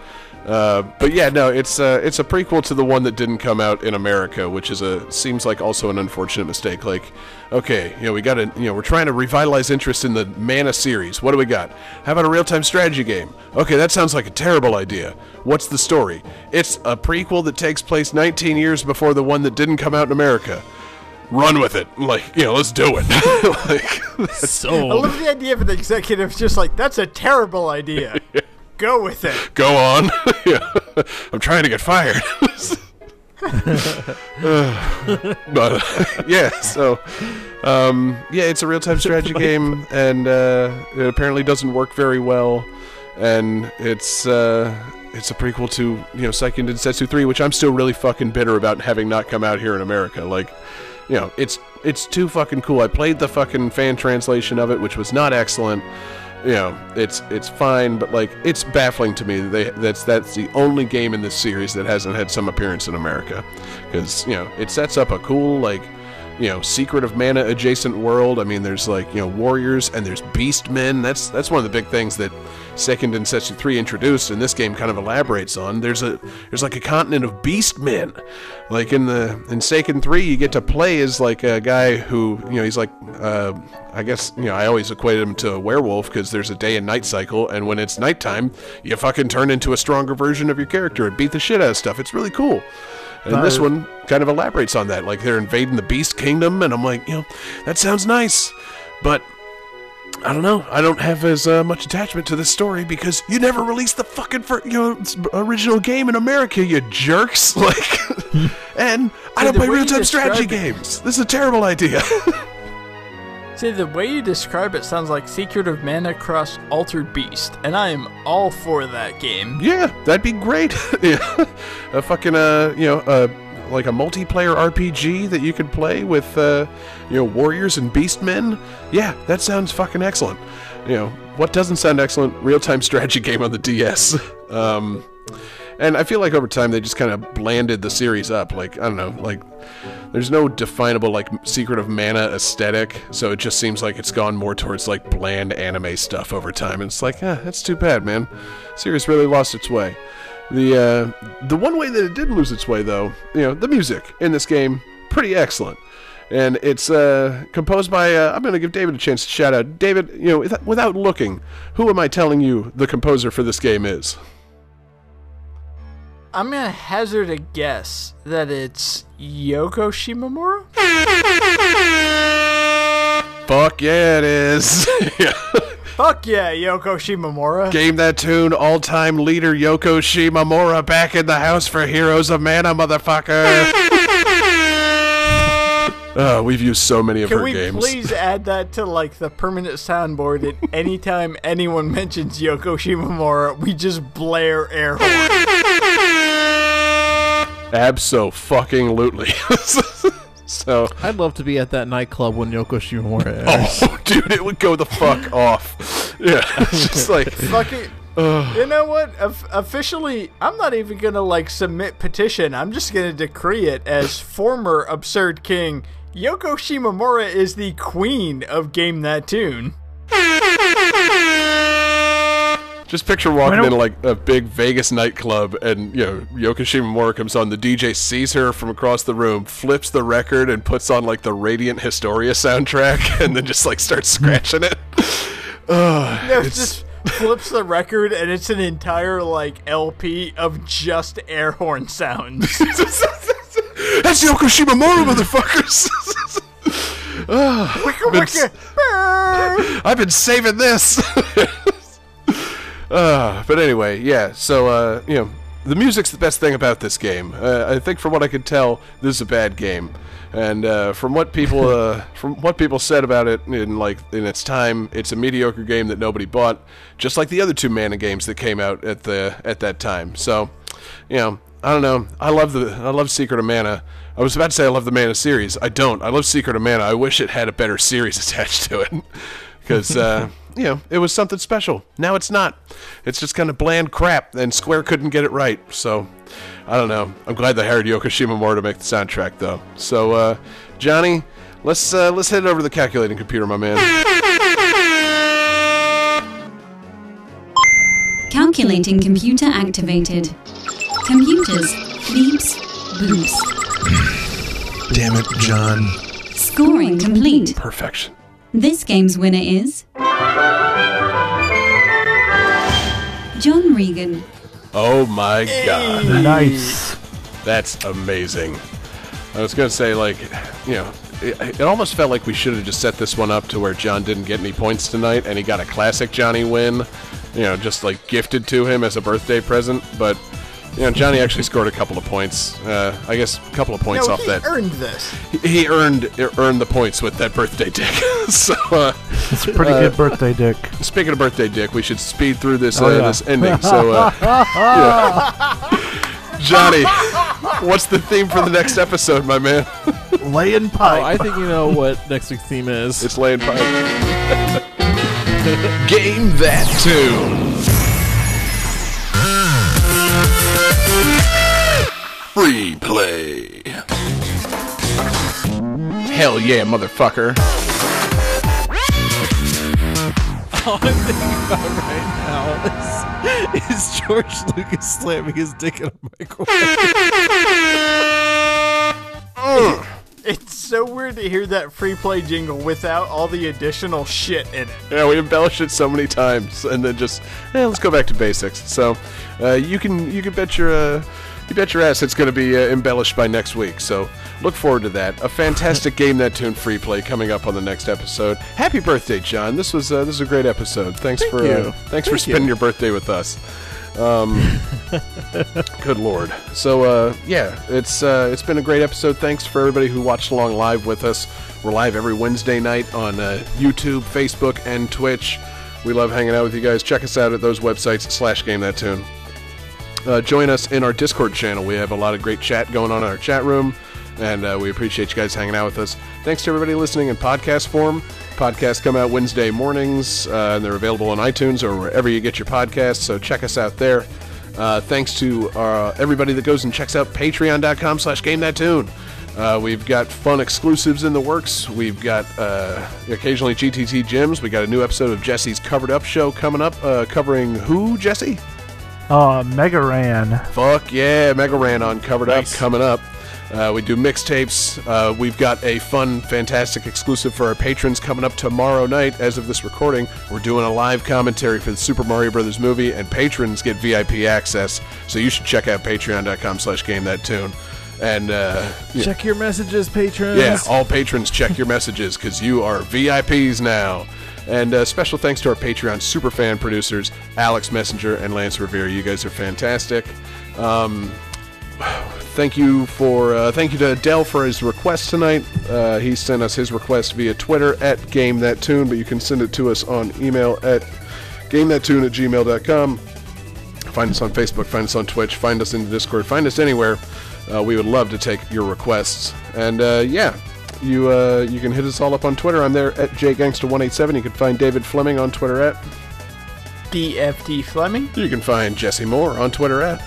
But yeah, no, it's a prequel to the one that didn't come out in America, which is seems like also an unfortunate mistake. Like, okay, you know, we got to, you know, we're trying to revitalize interest in the Mana series. What do we got? How about a real-time strategy game? Okay, that sounds like a terrible idea. What's the story? It's a prequel that takes place 19 years before the one that didn't come out in America. Run with it. Like, you know, let's do it. Like, I love the idea of an executive just like, that's a terrible idea. Yeah. Go with it. Go on. Yeah. I'm trying to get fired. But yeah, so yeah, it's a real-time strategy game, and it apparently doesn't work very well. And it's a prequel to, you know, Seiken Densetsu 3, which I'm still really fucking bitter about having not come out here in America. Like, you know, it's too fucking cool. I played the fucking fan translation of it, which was not excellent. You know, it's fine, but like, it's baffling to me that that's the only game in this series that hasn't had some appearance in America, because, you know, it sets up a cool, like, you know, Secret of Mana adjacent world. I mean, there's like, you know, warriors and there's beast men. That's one of the big things that Seiken Densetsu 3 introduced, and this game kind of elaborates on. There's like a continent of beast men. Like in Seiken 3, you get to play as like a guy who, you know, he's like, I guess, you know, I always equated him to a werewolf because there's a day and night cycle, and when it's nighttime, you fucking turn into a stronger version of your character and beat the shit out of stuff. It's really cool. And this one kind of elaborates on that. Like, they're invading the Beast Kingdom, and I'm like, you know, that sounds nice, but I don't know. I don't have as much attachment to this story because you never released the fucking original game in America, you jerks. Like, and I don't play real-time strategy games. This is a terrible idea. See, the way you describe it sounds like Secret of Mana crossed Altered Beast, and I am all for that game. Yeah, that'd be great. Yeah. A fucking, you know, like a multiplayer RPG that you could play with, you know, warriors and beastmen. Yeah, that sounds fucking excellent. You know, what doesn't sound excellent? Real-time strategy game on the DS. And I feel like over time they just kind of blanded the series up. Like, I don't know, like, there's no definable, like, Secret of Mana aesthetic, so it just seems like it's gone more towards, like, bland anime stuff over time. And it's like, eh, that's too bad, man. The series really lost its way. The one way that it did lose its way, though, you know, the music in this game, pretty excellent. And it's composed by, I'm going to give David a chance to shout out. David, you know, without looking, who am I telling you the composer for this game is? I'm going to hazard a guess that it's Yoko Shimomura? Fuck yeah, it is. Yeah. Fuck yeah, Yoko Shimomura. Game That Tune, all-time leader Yoko Shimomura back in the house for Heroes of Mana, motherfucker. Oh, we've used so many of her games. Can we please add that to, like, the permanent soundboard, and anytime anyone mentions Yoko Shimomura, we just blare air horn. Abso-fucking-lutely. So I'd love to be at that nightclub when Yoko Shimomura airs. Oh, dude, it would go the fuck off. Yeah, it's just like... fucking... you know what? Officially, I'm not even gonna, like, submit petition. I'm just gonna decree it as former absurd king. Yoko Shimomura is the queen of Game That Tune. Just picture walking in, like, a big Vegas nightclub, and, you know, Yoko Shimomura comes on, the DJ sees her from across the room, flips the record, and puts on, like, the Radiant Historia soundtrack, and then just, like, starts scratching it. No, just flips the record, and it's an entire, like, LP of just air horn sounds. That's Yoko Shimomura, motherfuckers! I've been saving this! But anyway, yeah, so, you know, The music's the best thing about this game. I think, from what I could tell, this is a bad game, and from what people said about it in its time, it's a mediocre game that nobody bought, just like the other two Mana games that came out at that time. So, you know, I don't know. I love Secret of Mana. I was about to say I love the Mana series. I don't. I love Secret of Mana. I wish it had a better series attached to it, because. You know, it was something special. Now it's not. It's just kind of bland crap, and Square couldn't get it right. So, I don't know. I'm glad they hired Yoko Shimomura to make the soundtrack, though. So, Johnny, let's head over to the calculating computer, my man. Calculating computer activated. Computers, beeps, boops. Damn it, John. Scoring complete. Perfection. This game's winner is... John Regan. Oh my god. Hey. Nice. That's amazing. I was going to say, like, you know, it almost felt like we should have just set this one up to where John didn't get any points tonight, and he got a classic Johnny win, you know, just, like, gifted to him as a birthday present, but... You know, Johnny actually scored a couple of points. I guess a couple of points off that. He earned this. He earned the points with that birthday dick. So it's a pretty good birthday dick. Speaking of birthday dick, we should speed through this this ending. So, yeah. Johnny, what's the theme for the next episode, my man? Laying pipe. Oh, I think you know what next week's theme is. It's laying pipe. Game That Tune. Free play. Hell yeah, motherfucker. All I'm thinking about right now is George Lucas slamming his dick in a microwave. It's so weird to hear that free play jingle without all the additional shit in it. Yeah, we embellish it so many times, and then just, let's go back to basics. So, you can bet your... You bet your ass it's going to be embellished by next week, so look forward to that. A fantastic Game That Tune free play coming up on the next episode. Happy birthday, John. This was a great episode. Thanks for spending your birthday with us. Good lord. So, it's been a great episode. Thanks for everybody who watched along live with us. We're live every Wednesday night on YouTube, Facebook, and Twitch. We love hanging out with you guys. Check us out at those websites / Game That Tune. Join us in our Discord channel. We have a lot of great chat going on in our chat room, and we appreciate you guys hanging out with us. Thanks to everybody listening in podcast form. Podcasts come out Wednesday mornings, and they're available on iTunes or wherever you get your podcasts, so check us out there. Thanks to everybody that goes and checks out patreon.com / Game That Tune. We've got fun exclusives in the works. We've got occasionally GTT Gems. We got a new episode of Jesse's Covered Up show coming up, covering who, Jesse? Mega Ran. Fuck yeah, Mega Ran on Covered Up coming up. We do mixtapes. We've got a fun, fantastic exclusive for our patrons coming up tomorrow night. As of this recording, we're doing a live commentary for the Super Mario Brothers movie, and patrons get VIP access. So you should check out patreon.com / Game That Tune. And check your messages, patrons. Yeah, all patrons, check your messages, because you are VIPs now. And special thanks to our Patreon superfan producers, Alex Messenger and Lance Revere. You guys are fantastic. Thank you to Adele for his request tonight. He sent us his request via Twitter at GameThatTune, but you can send it to us on email at GameThatTune@gmail.com. Find us on Facebook, find us on Twitch, find us in the Discord, find us anywhere. We would love to take your requests. And You can hit us all up on Twitter. I'm there at JGangsta187. You can find David Fleming on Twitter at DFD Fleming. You can find Jesse Moore on Twitter at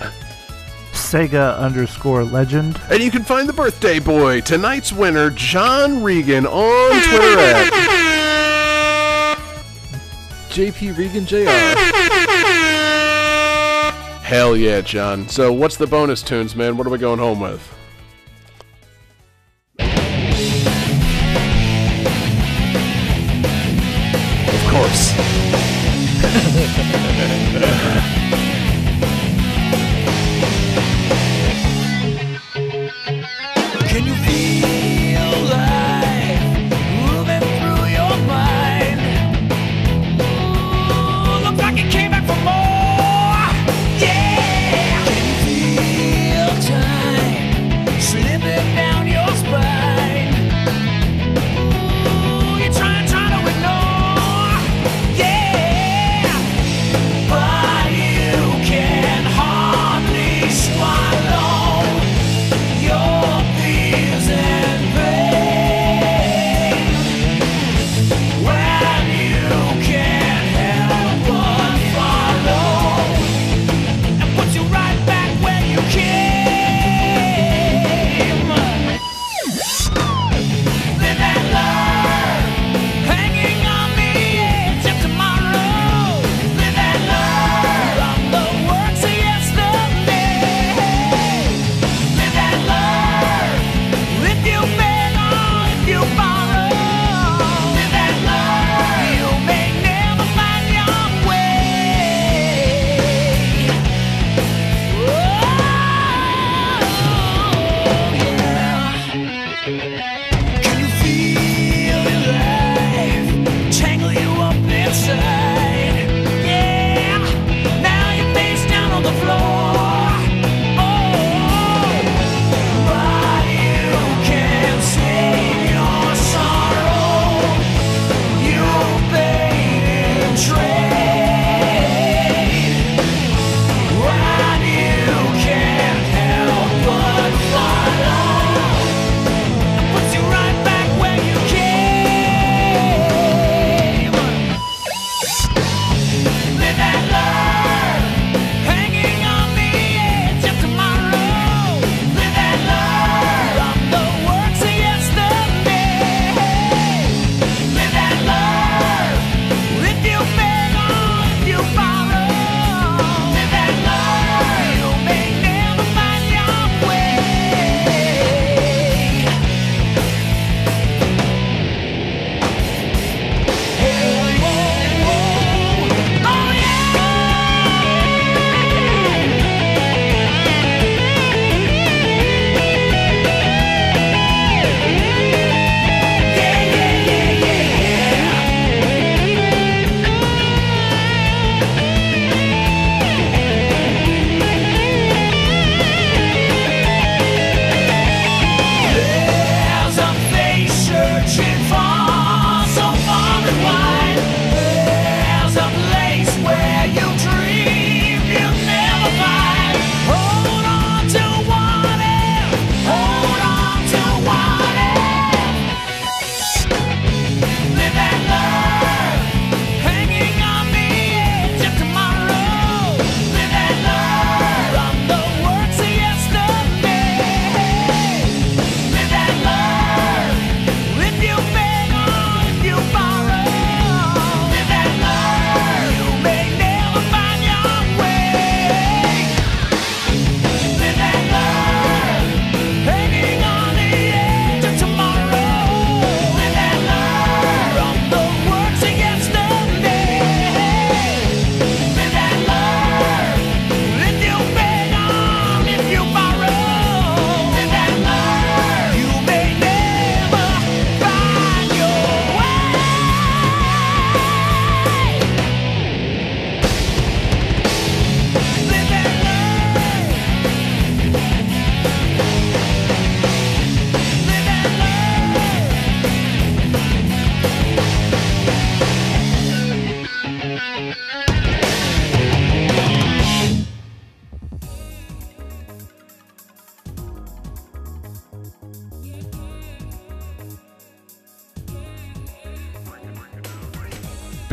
Sega_legend. And you can find the birthday boy, tonight's winner, John Regan, on Twitter at JP Regan JR. Hell yeah, John. So what's the bonus tunes, man? What are we going home with? Can you feel life moving through your mind? Ooh, looks like it came back for more. Yeah. Can you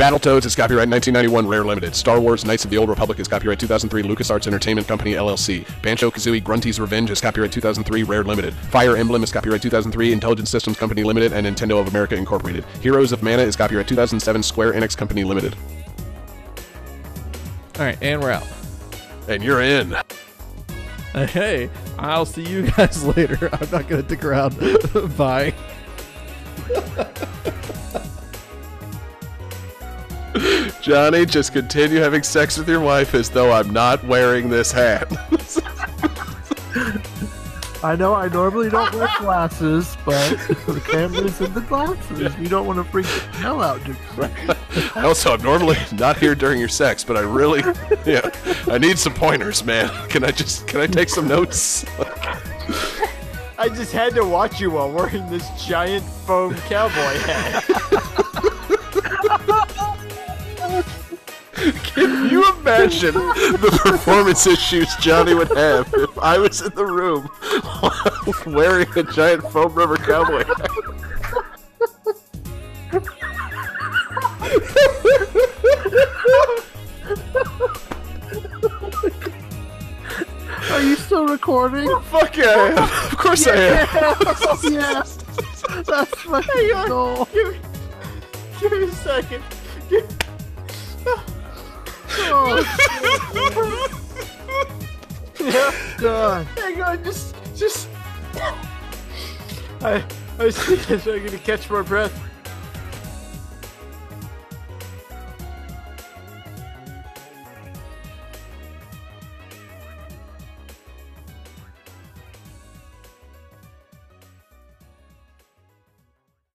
Battletoads is copyright 1991, Rare Limited. Star Wars, Knights of the Old Republic is copyright 2003, LucasArts Entertainment Company, LLC. Banjo-Kazooie: Grunty's Revenge is copyright 2003, Rare Limited. Fire Emblem is copyright 2003, Intelligent Systems Company Limited and Nintendo of America Incorporated. Heroes of Mana is copyright 2007, Square Enix Company Limited. Alright, and we're out. And you're in. Hey, I'll see you guys later. I'm not going to stick around. Bye. Johnny, just continue having sex with your wife as though I'm not wearing this hat. I know I normally don't wear glasses, but the camera's in the glasses. Yeah. You don't want to freak the hell out, dude. Right. Also, I'm normally not here during your sex, but I really, yeah, I need some pointers, man. Can I take some notes? I just had to watch you while wearing this giant foam cowboy hat. Can you imagine the performance issues Johnny would have if I was in the room wearing a giant foam rubber cowboy hat? Are you still recording? Oh, fuck yeah, I am. Of course I am. Yes. That's fucking goal. Give me a second. Oh, yeah, God. Hang on, just I see this. I'm gonna catch my breath.